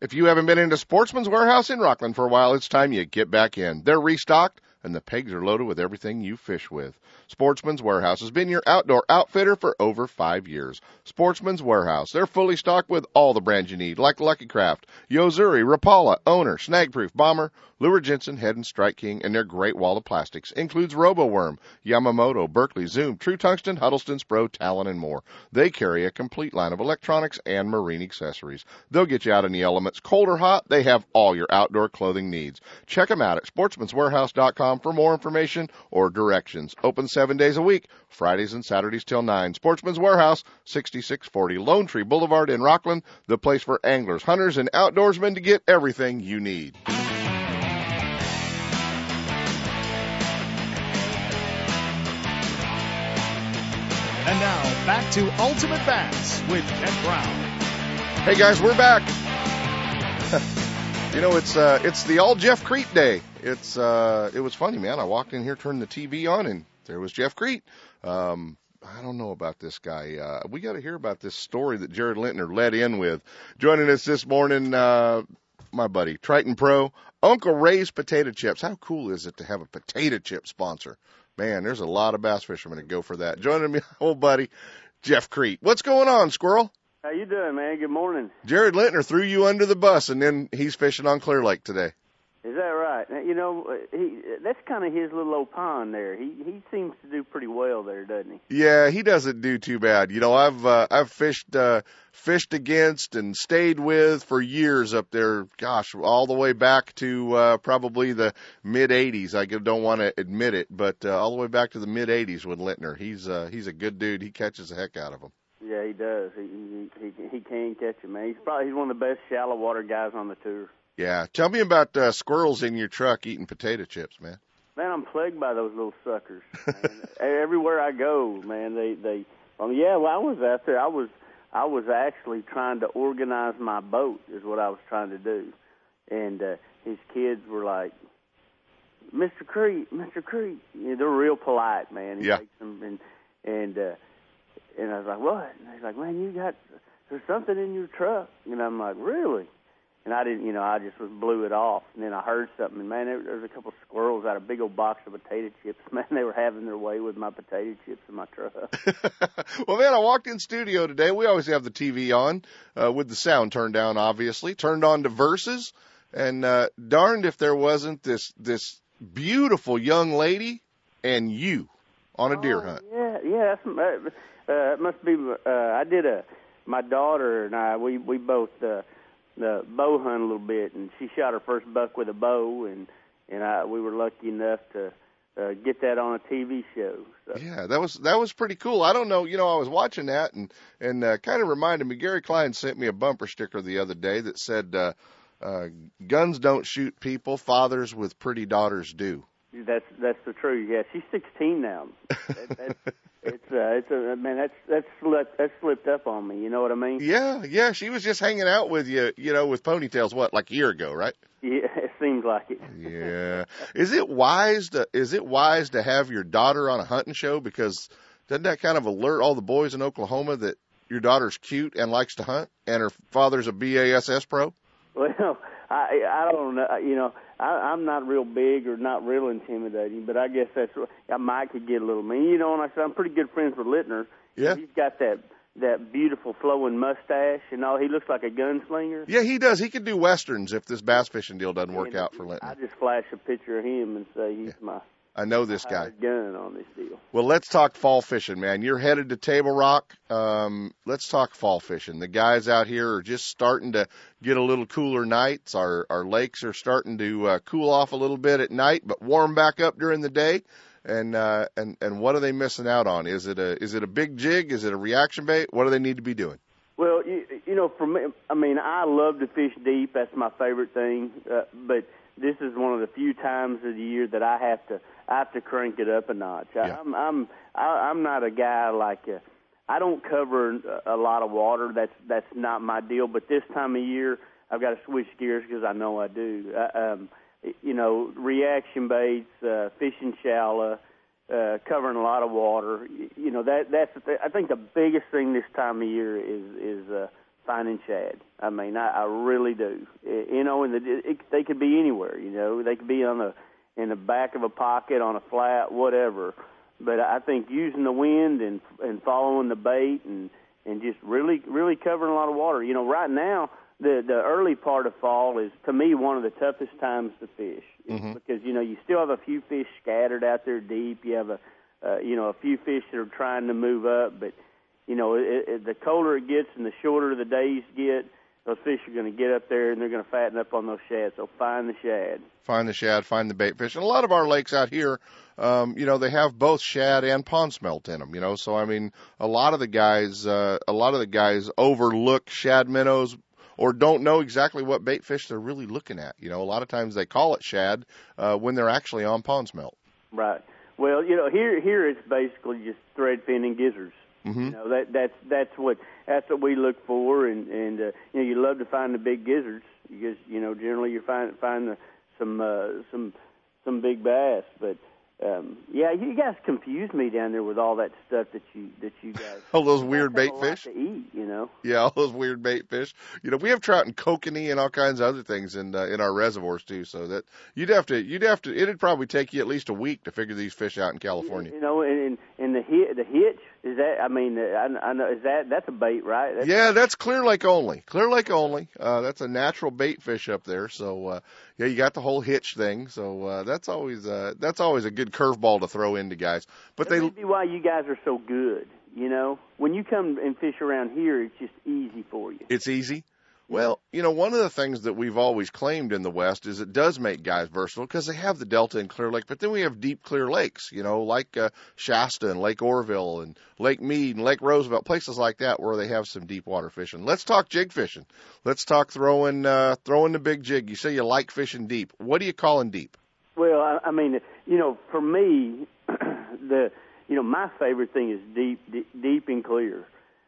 If you haven't been into Sportsman's Warehouse in Rockland for a while, it's time you get back in. They're restocked, and the pegs are loaded with everything you fish with. Sportsman's Warehouse has been your outdoor outfitter for over five years. Sportsman's Warehouse, they're fully stocked with all the brands you need, like Lucky Craft, Yozuri, Rapala, Owner, Snagproof, Bomber, Lure Jensen, Head and Strike King, and their great wall of plastics includes RoboWorm, Yamamoto, Berkeley, Zoom, True Tungsten, Huddleston, Spro, Talon, and more. They carry a complete line of electronics and marine accessories. They'll get you out in the elements, cold or hot. They have all your outdoor clothing needs. Check them out at sportsmans warehouse dot com for more information or directions. Open seven days a week, Fridays and Saturdays till nine. Sportsman's Warehouse, sixty-six forty Lone Tree Boulevard in Rockland, the place for anglers, hunters, and outdoorsmen to get everything you need. And now, back to Ultimate Bass with Kent Brown. Hey guys, we're back. You know, it's uh, it's the all Jeff Kriet day. It's uh, it was funny, man. I walked in here, turned the T V on, and there was Jeff Kriet. Um, I don't know about this guy. Uh, we got to hear about this story that Jared Lintner led in with. Joining us this morning, uh, my buddy Triton Pro, Uncle Ray's Potato Chips. How cool is it to have a potato chip sponsor? Man, there's a lot of bass fishermen that go for that. Joining me, old buddy Jeff Kriet. What's going on, Squirrel? How you doing, man? Good morning. Jared Lintner threw you under the bus, and then he's fishing on Clear Lake today. Is that right? You know, he, that's kind of his little old pond there. He he seems to do pretty well there, doesn't he? Yeah, he doesn't do too bad. You know, I've uh, I've fished uh, fished against and stayed with for years up there. Gosh, all the way back to uh, probably the mid eighties. I don't want to admit it, but uh, all the way back to the mid eighties with Lintner. He's uh, he's a good dude. He catches the heck out of them. Yeah, he does. He he he, he can catch him, man. He's probably he's one of the best shallow water guys on the tour. Yeah, tell me about uh, squirrels in your truck eating potato chips, man. Man, I'm plagued by those little suckers. Everywhere I go, man, they they. Um, yeah, well, I was out there. I was I was actually trying to organize my boat, is what I was trying to do. And uh, his kids were like, "Mister Kriet, Mister Kriet." You know, they're real polite, man. He yeah. Takes them and and. Uh, And I was like, what? And he's like, man, you got, there's something in your truck. And I'm like, really? And I didn't, you know, I just was blew it off. And then I heard something, and man, there, there was a couple of squirrels out of a big old box of potato chips. Man, they were having their way with my potato chips in my truck. Well, man, I walked in studio today. We always have the T V on uh, with the sound turned down, obviously. Turned on to Versus. And uh, darned if there wasn't this this beautiful young lady and you on a oh, deer hunt. Yeah, yeah, that's... Uh, Uh, it must be, uh, I did a, my daughter and I, we, we both, uh, uh, bow hunt a little bit, and she shot her first buck with a bow, and, and I, we were lucky enough to, uh, get that on a T V show. So. Yeah, that was, that was pretty cool. I don't know, you know, I was watching that and, and, uh, kind of reminded me, Gary Klein sent me a bumper sticker the other day that said, uh, uh, guns don't shoot people, fathers with pretty daughters do. That's, that's the truth. Yeah. She's sixteen now. That, that's, It's uh, it's a uh, man. That's that's slipped, that slipped up on me. You know what I mean? Yeah, yeah. She was just hanging out with you, you know, with ponytails. What, like a year ago, right? Yeah, it seems like it. Yeah. Is it wise to is it wise to have your daughter on a hunting show, because doesn't that kind of alert all the boys in Oklahoma that your daughter's cute and likes to hunt, and her father's a BASS pro? Well, I I don't know. You know, I, I'm not real big or not real intimidating, but I guess that's what I might could get a little mean. You know, and I said, I'm pretty good friends with Lintner. Yeah. He's got that, that beautiful flowing mustache and all. He looks like a gunslinger. Yeah, he does. He could do westerns if this bass fishing deal doesn't work and out for Lintner. I just flash a picture of him and say he's yeah. my I know this guy. Gun on this deal. Well, let's talk fall fishing, man. You're headed to Table Rock. Um, let's talk fall fishing. The guys out here are just starting to get a little cooler nights. Our our lakes are starting to uh, cool off a little bit at night, but warm back up during the day. And uh, and and what are they missing out on? Is it a is it a big jig? Is it a reaction bait? What do they need to be doing? Well, you, you know, for me, I mean, I love to fish deep. That's my favorite thing. Uh, but this is one of the few times of the year that I have to. I have to crank it up a notch. I, yeah. I'm I'm I, I'm not a guy like a, I don't cover a lot of water. That's that's not my deal. But this time of year, I've got to switch gears because I know I do. I, um, you know, reaction baits, uh, fishing shallow, uh, covering a lot of water. You know, that that's the th- I think the biggest thing this time of year is is uh, finding shad. I mean, I, I really do. It, you know, and the, it, they could be anywhere. You know, they could be on the in the back of a pocket, on a flat, whatever. But I think using the wind and and following the bait and, and just really really covering a lot of water. You know, right now, the, the early part of fall is, to me, one of the toughest times to fish. Mm-hmm. Because, you know, you still have a few fish scattered out there deep. You have, a uh, you know, a few fish that are trying to move up. But, you know, it, it, the colder it gets and the shorter the days get, those fish are going to get up there, and they're going to fatten up on those shad. So find the shad. Find the shad, find the bait fish. And a lot of our lakes out here, um, you know, they have both shad and pond smelt in them, you know. So, I mean, a lot of the guys uh, a lot of the guys overlook shad minnows or don't know exactly what bait fish they're really looking at. You know, a lot of times they call it shad uh, when they're actually on pond smelt. Right. Well, you know, here here it's basically just threadfin and gizzards. Mm-hmm. You know, that that's that's what that's what we look for, and and uh, you know, you love to find the big gizzards, You just, you know, generally you find find the, some uh, some some big bass, but. Um, yeah, you guys confuse me down there with all that stuff that you that you guys all those weird bait fish to eat, you know. Yeah, all those weird bait fish. You know, we have trout and kokanee and all kinds of other things in uh, in our reservoirs too. So that you'd have to you'd have to it'd probably take you at least a week to figure these fish out in California. You know, and and the hit, the hitch is that I mean I, I know is that that's a bait, right? That's yeah, that's Clear Lake only. Clear Lake only. Uh, that's a natural bait fish up there. So uh, yeah, you got the whole hitch thing. So uh, that's always uh, that's always a good. curveball to throw into guys, but that they be why you guys are so good. You know, when you come and fish around here, it's just easy for you. It's easy. Well, you know, one of the things that we've always claimed in the West is it does make guys versatile because they have the Delta and Clear Lake, but then we have deep Clear Lakes, you know, like uh, Shasta and Lake Oroville and Lake Meade and Lake Roosevelt, places like that where they have some deep water fishing. Let's talk jig fishing. Let's talk throwing uh, throwing the big jig. You say you like fishing deep. What are you calling deep? Well, I, I mean, you know, for me, the you know my favorite thing is deep, deep, deep and clear.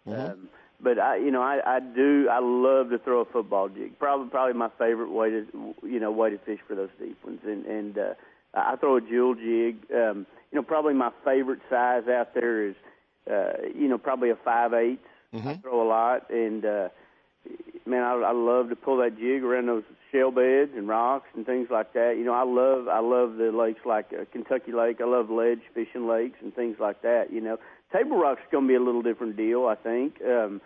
Mm-hmm. Um, but I, you know, I, I do I love to throw a football jig. Probably, probably my favorite way to you know way to fish for those deep ones. And and uh, I throw a jewel jig. Um, you know, probably my favorite size out there is uh, you know probably a five eighths. Mm-hmm. I throw a lot, and uh, man, I, I love to pull that jig around those shell beds and rocks and things like that. You know, I love I love the lakes like uh, Kentucky Lake. I love ledge fishing lakes and things like that. You know, Table Rock's going to be a little different deal, I think. Um,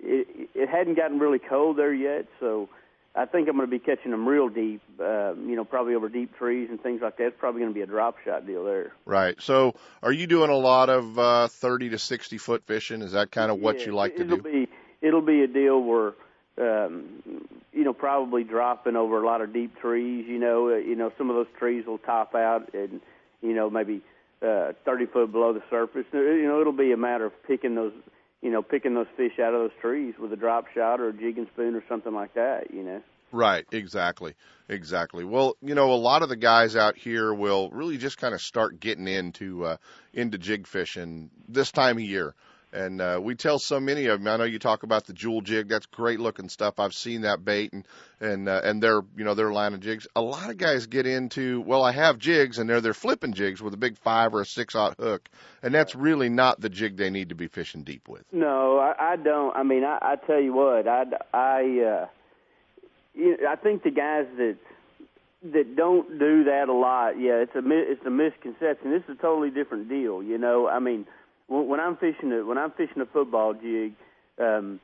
it, it hadn't gotten really cold there yet, so I think I'm going to be catching them real deep. Uh, you know, probably over deep trees and things like that. It's probably going to be a drop shot deal there. Right. So, are you doing a lot of uh, thirty to sixty foot fishing? Is that kind of what yeah, you like it, to it'll do? Be, it'll be a deal where. Um, you know, probably dropping over a lot of deep trees. You know, uh, you know, some of those trees will top out, and you know, maybe uh, thirty foot below the surface. You know, it'll be a matter of picking those, you know, picking those fish out of those trees with a drop shot or a jig and spoon or something like that. You know. Right, exactly, exactly. Well, you know, a lot of the guys out here will really just kind of start getting into uh, into jig fishing this time of year. And uh, we tell so many of them. I know you talk about the jewel jig. That's great looking stuff. I've seen that bait and and uh, and their you know their line of jigs. A lot of guys get into well, I have jigs, and they're they're flipping jigs with a big five or a six-aught hook, and that's really not the jig they need to be fishing deep with. No, I, I don't. I mean, I, I tell you what, I I uh, you know, I think the guys that that don't do that a lot, yeah, it's a it's a misconception. This is a totally different deal. You know, I mean. When I'm fishing a when I'm fishing a football jig, um,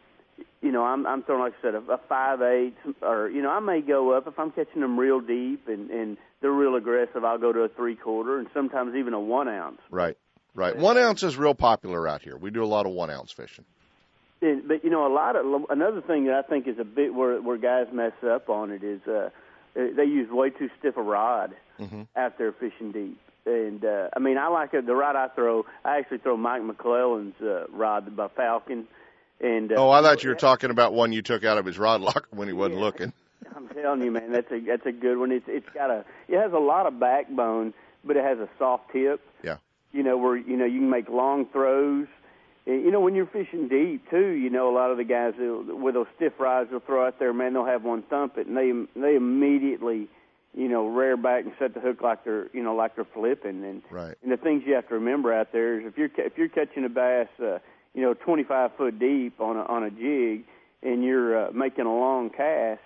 you know I'm I'm throwing like I said a, a five eight or you know I may go up if I'm catching them real deep and, and they're real aggressive. I'll go to a three quarter and sometimes even a one ounce. Right, right. One ounce is real popular out here. We do a lot of one ounce fishing. And, but you know a lot of another thing that I think is a bit where where guys mess up on it is uh, they use way too stiff a rod mm-hmm. out there fishing deep. And, uh, I mean, I like it, the rod I throw. I actually throw Mike McClellan's uh, rod by Falcon. And uh, Oh, I thought you were talking about one you took out of his rod locker when he wasn't yeah, looking. I'm telling you, man, that's a that's a good one. It's It's got a it has a lot of backbone, but it has a soft tip. Yeah. You know, where, you know, you can make long throws. And, you know, when you're fishing deep, too, you know, a lot of the guys with those stiff rods they'll throw out there, man, they'll have one thump it, and they they immediately – you know, rear back and set the hook like they're, you know, like they're flipping. And, right. and the things you have to remember out there is if you're if you're catching a bass, uh, you know, twenty-five foot deep on a, on a jig, and you're uh, making a long cast,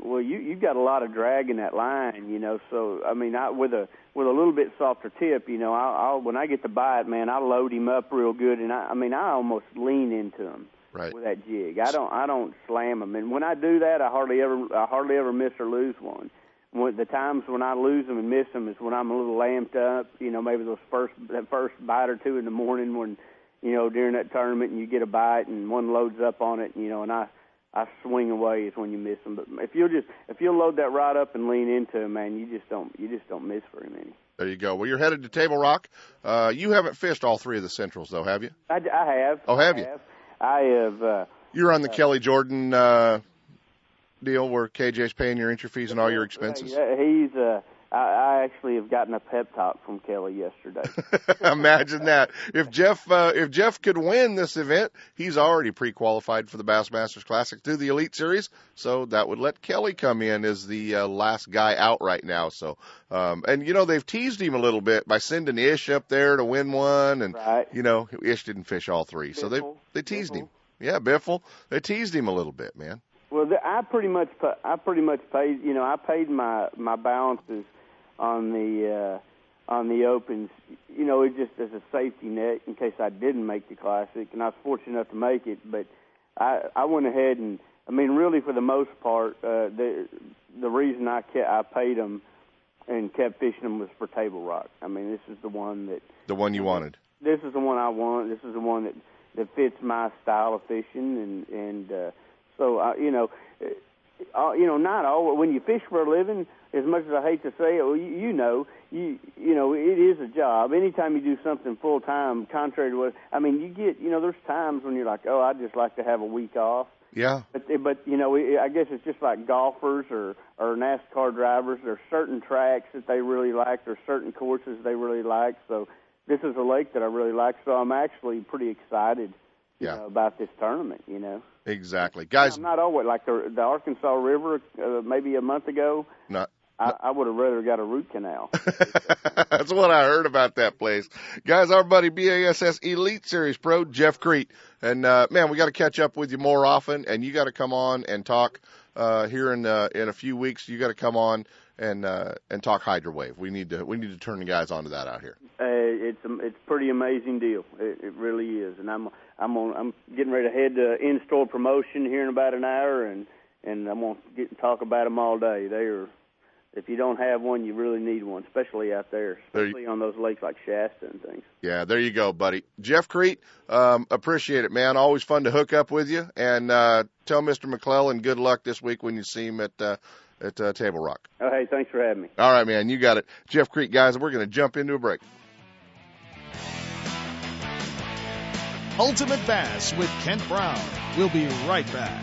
well, you you've got a lot of drag in that line, you know. So I mean, I, with a with a little bit softer tip, you know, I'll, I'll when I get to bite, man, I load him up real good, and I, I mean, I almost lean into him. Right. With that jig, I don't I don't slam him, and when I do that, I hardly ever I hardly ever miss or lose one. When the times when I lose them and miss them is when I'm a little lamped up, you know, maybe those first that first bite or two in the morning when, you know, during that tournament and you get a bite and one loads up on it, and, you know, and I, I swing away is when you miss them. But if you'll just if you'll load that rod up and lean into him, man, you just don't you just don't miss very many. There you go. Well, you're headed to Table Rock. Uh, you haven't fished all three of the Centrals though, have you? I, I have. Oh, have I you? Have. I have. Uh, you're on the uh, Kelly Jordan. Uh, deal where K J's paying your entry fees and all your expenses. He's uh I actually have gotten a pep talk from Kelly yesterday. Imagine that. If Jeff uh, if Jeff could win this event, he's already pre-qualified for the Bassmasters Classic through the Elite Series, so that would let Kelly come in as the uh, last guy out right now. So, um, and, you know, they've teased him a little bit by sending Ish up there to win one, and, right. you know, Ish didn't fish all three. Biffle. So they they teased Biffle. him. Yeah, Biffle. They teased him a little bit, man. Well, the, I pretty much I pretty much paid, you know, I paid my, my balances on the uh, on the opens, you know, it just as a safety net in case I didn't make the Classic, and I was fortunate enough to make it. But I, I went ahead and, I mean, really for the most part, uh, the the reason I kept, I paid them and kept fishing them was for Table Rock. I mean, this is the one that the one you wanted. This is the one I want. This is the one that, that fits my style of fishing, and and uh, so I, you know. It, Uh, you know, not all. When you fish for a living, as much as I hate to say it, well, you, you know, you you know, it is a job. Anytime you do something full time, contrary to what I mean, you get, you know, there's times when you're like, oh, I'd just like to have a week off. Yeah. But but you know, it, I guess it's just like golfers or or NASCAR drivers. There's certain tracks that they really like. There's certain courses they really like. So this is a lake that I really like. So I'm actually pretty excited. Yeah. You know, about this tournament, you know. Exactly, guys. I'm not always like the, the Arkansas River. Uh, maybe a month ago, not, not, I, I would have rather got a root canal. That's what I heard about that place, guys. Our buddy BASS Elite Series Pro Jeff Kriet, and uh, man, we got to catch up with you more often, and you got to come on and talk uh, here in uh, in a few weeks. You got to come on and uh, and talk hydrowave. We need to we need to turn the guys onto that out here. Uh, it's a, it's a pretty amazing deal. It, it really is, and I'm. I'm on, I'm getting ready to head to in-store promotion here in about an hour, and, and I'm going to get and talk about them all day. They are, if you don't have one, you really need one, especially out there, especially there you, on those lakes like Shasta and things. Yeah, there you go, buddy. Jeff Kriet, um, appreciate it, man. Always fun to hook up with you, and uh, tell Mister McClellan good luck this week when you see him at uh, at uh, Table Rock. Oh, hey, thanks for having me. All right, man, you got it. Jeff Kriet, guys, we're going to jump into a break. Ultimate Bass with Kent Brown. We'll be right back.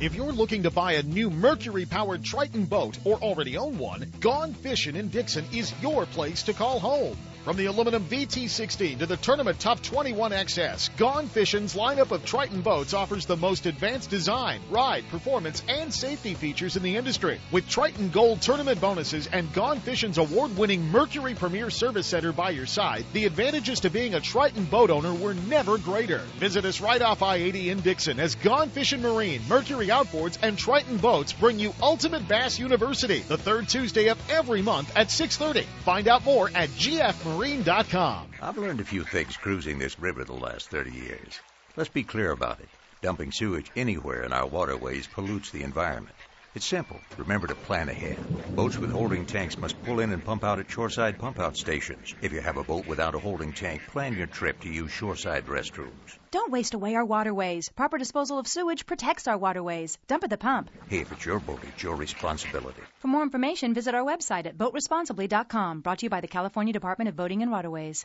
If you're looking to buy a new Mercury-powered Triton boat or already own one, Gone Fishing in Dixon is your place to call home. From the aluminum V T sixteen to the tournament top twenty-one X S, Gone Fishing's lineup of Triton boats offers the most advanced design, ride, performance, and safety features in the industry. With Triton Gold tournament bonuses and Gone Fishing's award-winning Mercury Premier Service Center by your side, the advantages to being a Triton boat owner were never greater. Visit us right off I eighty in Dixon as Gone Fishing Marine, Mercury Outboards, and Triton Boats bring you Ultimate Bass University, the third Tuesday of every month at six thirty. Find out more at G F Marine dot com. Marine dot com. I've learned a few things cruising this river the last thirty years. Let's be clear about it. Dumping sewage anywhere in our waterways pollutes the environment. It's simple. Remember to plan ahead. Boats with holding tanks must pull in and pump out at shoreside pump-out stations. If you have a boat without a holding tank, plan your trip to use shoreside restrooms. Don't waste away our waterways. Proper disposal of sewage protects our waterways. Dump at the pump. Hey, if it's your boat, it's your responsibility. For more information, visit our website at boat responsibly dot com. Brought to you by the California Department of Boating and Waterways.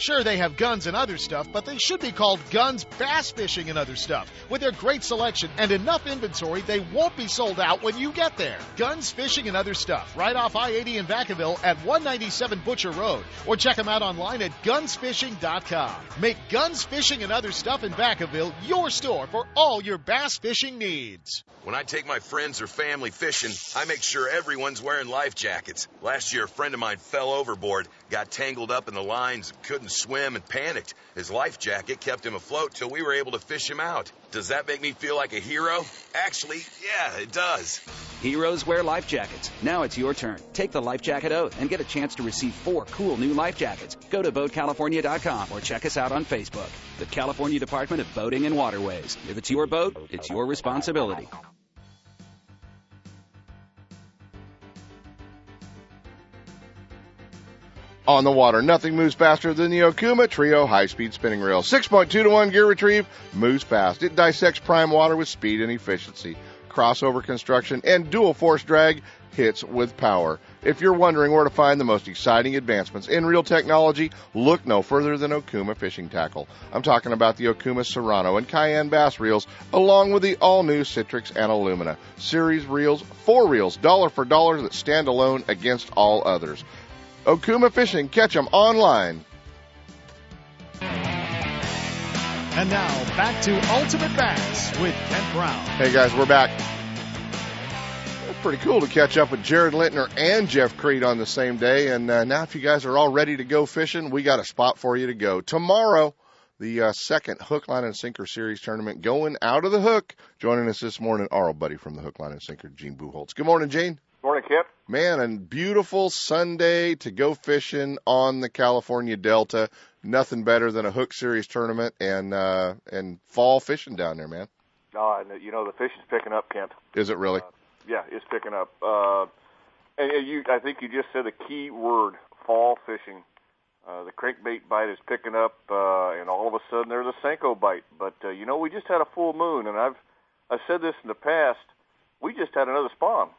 Sure, they have Guns and Other Stuff, but they should be called Guns, Bass Fishing, and Other Stuff. With their great selection and enough inventory, they won't be sold out when you get there. Guns, Fishing, and Other Stuff, right off I eighty in Vacaville at one ninety-seven Butcher Road. Or check them out online at guns fishing dot com. Make Guns, Fishing, and Other Stuff in Vacaville your store for all your bass fishing needs. When I take my friends or family fishing, I make sure everyone's wearing life jackets. Last year, a friend of mine fell overboard, got tangled up in the lines, couldn't swim, and panicked. His life jacket kept him afloat till we were able to fish him out. Does that make me feel like a hero? Actually, yeah, it does. Heroes wear life jackets. Now it's your turn. Take the life jacket oath and get a chance to receive four cool new life jackets. Go to boat california dot com or check us out on Facebook. The California Department of Boating and Waterways. If it's your boat, it's your responsibility. on the water. Nothing moves faster than the Okuma Trio high-speed spinning reel. six point two to one gear retrieve moves fast. It dissects prime water with speed and efficiency. Crossover construction and dual force drag hits with power. If you're wondering where to find the most exciting advancements in reel technology, look no further than Okuma Fishing Tackle. I'm talking about the Okuma Serrano and Cayenne Bass reels, along with the all-new Citrix and Illumina series reels, four reels, dollar for dollar, that stand alone against all others. Okuma Fishing, catch them online. And now, back to Ultimate Bass with Kent Brown. Hey guys, we're back. Pretty cool to catch up with Jared Lintner and Jeff Kriet on the same day. And uh, now if you guys are all ready to go fishing, we got a spot for you to go. Tomorrow, the uh, second Hook, Line, and Sinker Series tournament going out of the hook. Joining us this morning, our old buddy from the Hook, Line, and Sinker, Gene Buchholz. Good morning, Gene. Morning, Kip. Man, and beautiful Sunday to go fishing on the California Delta. Nothing better than a Hook Series tournament and uh, and fall fishing down there, man. Oh, and you know, the fishing's picking up, Kent. Is it really? Uh, Yeah, it's picking up. Uh, and you, I think you just said a key word, fall fishing. Uh, the crankbait bite is picking up, uh, and all of a sudden there's a Senko bite. But, uh, you know, we just had a full moon, and I've I've said this in the past. We just had another spawn.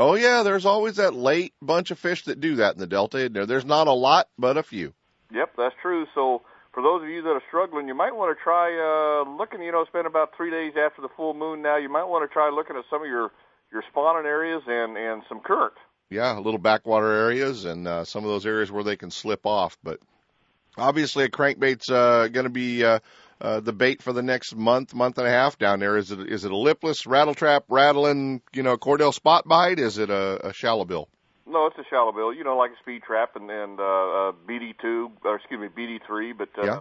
Oh, yeah, there's always that late bunch of fish that do that in the Delta. There's not a lot, but a few. Yep, that's true. So for those of you that are struggling, you might want to try uh, looking, you know, it's been about three days after the full moon now. You might want to try looking at some of your your spawning areas and, and some current. Yeah, little backwater areas and uh, some of those areas where they can slip off. But obviously a crankbait's uh, going to be uh, uh, the bait for the next month, month and a half down there. Is it is it a lipless, rattle trap, rattling, you know, Cordell spot bite? Is it a, a shallow bill? No, it's a shallow bill, you know, like a speed trap and, and uh, uh, B D two, or excuse me, B D three. But, uh, yeah.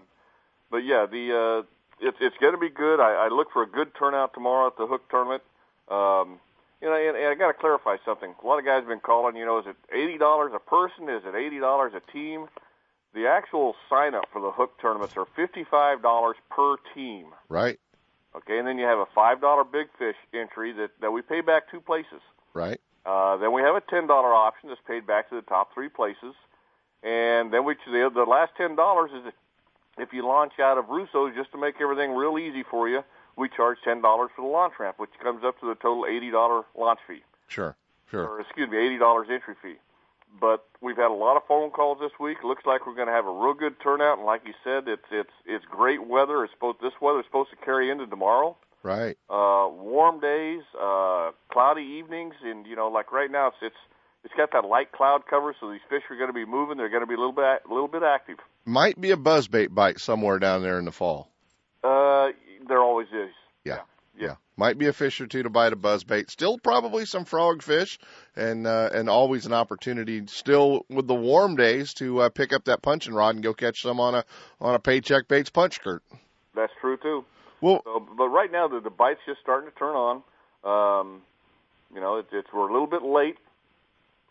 but yeah, the uh, it, it's going to be good. I, I look for a good turnout tomorrow at the Hook Tournament. Um You know, and, and I got to clarify something. A lot of guys have been calling, you know, is it eighty dollars a person? Is it eighty dollars a team? The actual sign-up for the Hook tournaments are fifty-five dollars per team. Right. Okay, and then you have a five dollar big fish entry that, that we pay back two places. Right. Uh, then we have a ten dollar option that's paid back to the top three places. And then we the, the last ten dollars is if you launch out of Russo's, just to make everything real easy for you, we charge ten dollars for the launch ramp, which comes up to the total eighty dollars launch fee. Sure, sure. Or, excuse me, eighty dollars entry fee. But we've had a lot of phone calls this week. Looks like we're going to have a real good turnout. And like you said, it's it's it's great weather. It's supposed This weather is supposed to carry into tomorrow. Right. Uh, warm days, uh, cloudy evenings, and, you know, like right now, it's it's, it's got that light cloud cover, so these fish are going to be moving. They're going to be a little bit, a little bit active. Might be a buzzbait bite somewhere down there in the fall. Uh. There always is. Yeah. Yeah. Yeah. Might be a fish or two to bite a buzzbait. Still probably some frogfish and uh, and always an opportunity still with the warm days to uh, pick up that punching rod and go catch some on a on a Paycheck Baits punch skirt. That's true, too. Well, so, but right now the, the bite's just starting to turn on. Um, you know, it, it's we're a little bit late,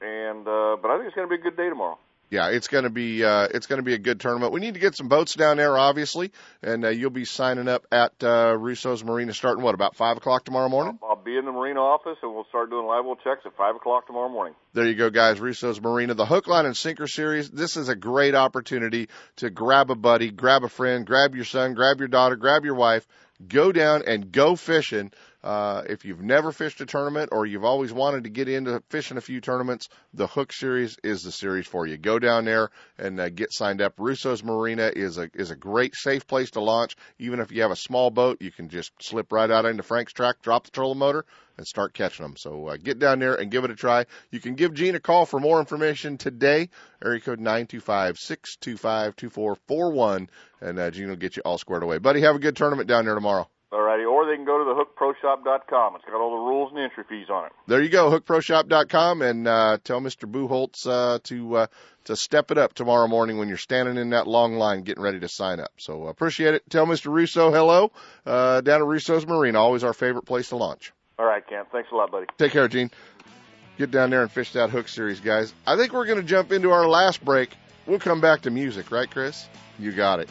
and uh, but I think it's going to be a good day tomorrow. Yeah, it's going to be uh, it's going to be a good tournament. We need to get some boats down there, obviously, and uh, you'll be signing up at uh, Russo's Marina starting, what, about five o'clock tomorrow morning? I'll, I'll be in the Marina office, and we'll start doing libel checks at five o'clock tomorrow morning. There you go, guys, Russo's Marina, the Hook, Line, and Sinker Series. This is a great opportunity to grab a buddy, grab a friend, grab your son, grab your daughter, grab your wife, go down and go fishing. Uh, if you've never fished a tournament or you've always wanted to get into fishing a few tournaments, the Hook Series is the series for you. Go down there and uh, get signed up. Russo's Marina is a is a great, safe place to launch. Even if you have a small boat, you can just slip right out into Frank's track, drop the trolling motor, and start catching them. So uh, get down there and give it a try. You can give Gene a call for more information today. Area code nine two five, six two five, two four four one, and uh, Gene will get you all squared away. Buddy, have a good tournament down there tomorrow. All righty, or they can go to the hook pro shop dot com. It's got all the rules and entry fees on it. There you go, hook pro shop dot com, and uh, tell Mister Buchholz uh, to uh, to step it up tomorrow morning when you're standing in that long line getting ready to sign up. So appreciate it. Tell Mister Russo hello uh, down at Russo's Marina, always our favorite place to launch. All right, Cam. Thanks a lot, buddy. Take care, Gene. Get down there and fish that Hook Series, guys. I think we're going to jump into our last break. We'll come back to music, right, Chris? You got it.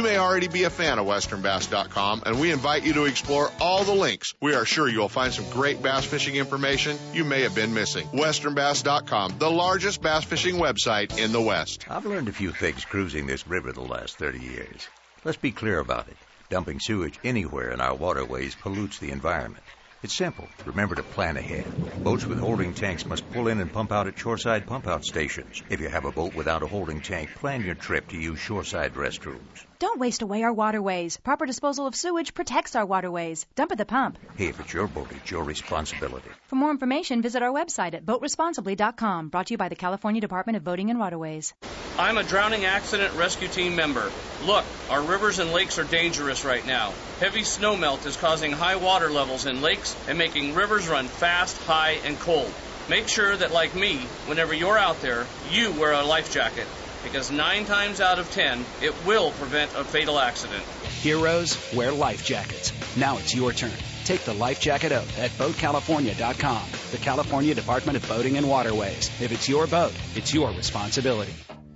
may already be a fan of western bass dot com, and we invite you to explore all the links. We are sure you'll find some great bass fishing information you may have been missing. western bass dot com, the largest bass fishing website in the West. I've learned a few things cruising this river the last thirty years. Let's be clear about it. Dumping sewage anywhere in our waterways pollutes the environment. It's simple. Remember to plan ahead. Boats with holding tanks must pull in and pump out at shoreside pump-out stations. If you have a boat without a holding tank, plan your trip to use shoreside restrooms. Don't waste away our waterways. Proper disposal of sewage protects our waterways. Dump at the pump. Hey, if it's your boat, it's your responsibility. For more information, visit our website at boat responsibly dot com. Brought to you by the California Department of Boating and Waterways. I'm a drowning accident rescue team member. Look, our rivers and lakes are dangerous right now. Heavy snowmelt is causing high water levels in lakes and making rivers run fast, high, and cold. Make sure that, like me, whenever you're out there, you wear a life jacket, because nine times out of ten, it will prevent a fatal accident. Heroes, wear life jackets. Now it's your turn. Take the life jacket oath at boat california dot com, the California Department of Boating and Waterways. If it's your boat, it's your responsibility.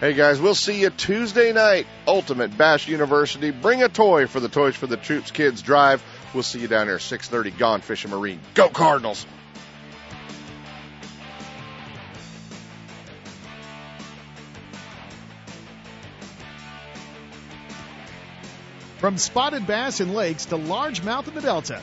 Hey guys, we'll see you Tuesday night, Ultimate Bash University. Bring a toy for the Toys for the Troops Kids Drive. We'll see you down here at six thirty, Gone Fish and Marine. Go Cardinals! From spotted bass in lakes to largemouth in the Delta,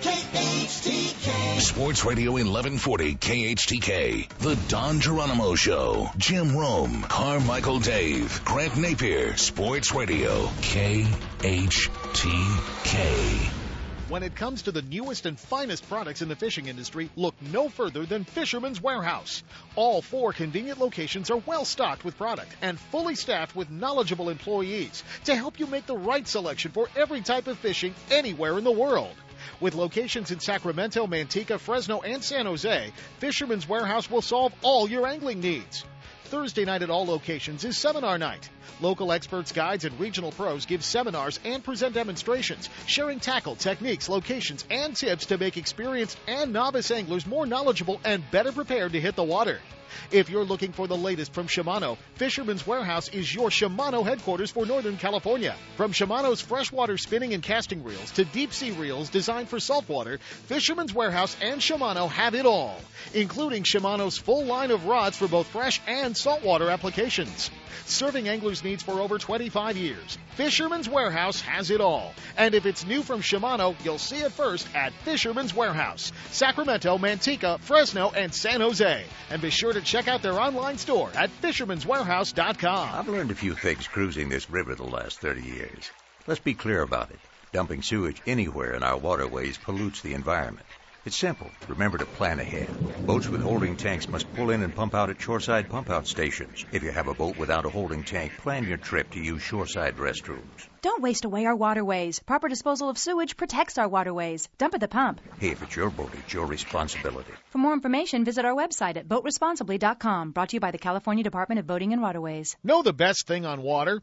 K H T K. Sports Radio eleven forty K H T K. The Don Geronimo Show. Jim Rome, Carmichael Dave, Grant Napier. Sports Radio K H T K. When it comes to the newest and finest products in the fishing industry, look no further than Fisherman's Warehouse. All four convenient locations are well stocked with product and fully staffed with knowledgeable employees to help you make the right selection for every type of fishing anywhere in the world. With locations in Sacramento, Manteca, Fresno, and San Jose, Fisherman's Warehouse will solve all your angling needs. Thursday night at all locations is seminar night. Local experts, guides, and regional pros give seminars and present demonstrations, sharing tackle, techniques, locations, and tips to make experienced and novice anglers more knowledgeable and better prepared to hit the water. If you're looking for the latest from Shimano, Fisherman's Warehouse is your Shimano headquarters for Northern California. From Shimano's freshwater spinning and casting reels to deep-sea reels designed for saltwater, Fisherman's Warehouse and Shimano have it all, including Shimano's full line of rods for both fresh and saltwater applications. Serving anglers' needs for over twenty-five years, Fisherman's Warehouse has it all. And if it's new from Shimano, you'll see it first at Fisherman's Warehouse, Sacramento, Manteca, Fresno, and San Jose. And be sure to check out their online store at fishermans warehouse dot com. I've learned a few things cruising this river the last thirty years. Let's be clear about it. Dumping sewage anywhere in our waterways pollutes the environment. It's simple. Remember to plan ahead. Boats with holding tanks must pull in and pump out at shoreside pump-out stations. If you have a boat without a holding tank, plan your trip to use shoreside restrooms. Don't waste away our waterways. Proper disposal of sewage protects our waterways. Dump at the pump. Hey, if it's your boat, it's your responsibility. For more information, visit our website at boat responsibly dot com. Brought to you by the California Department of Boating and Waterways. Know the best thing on water?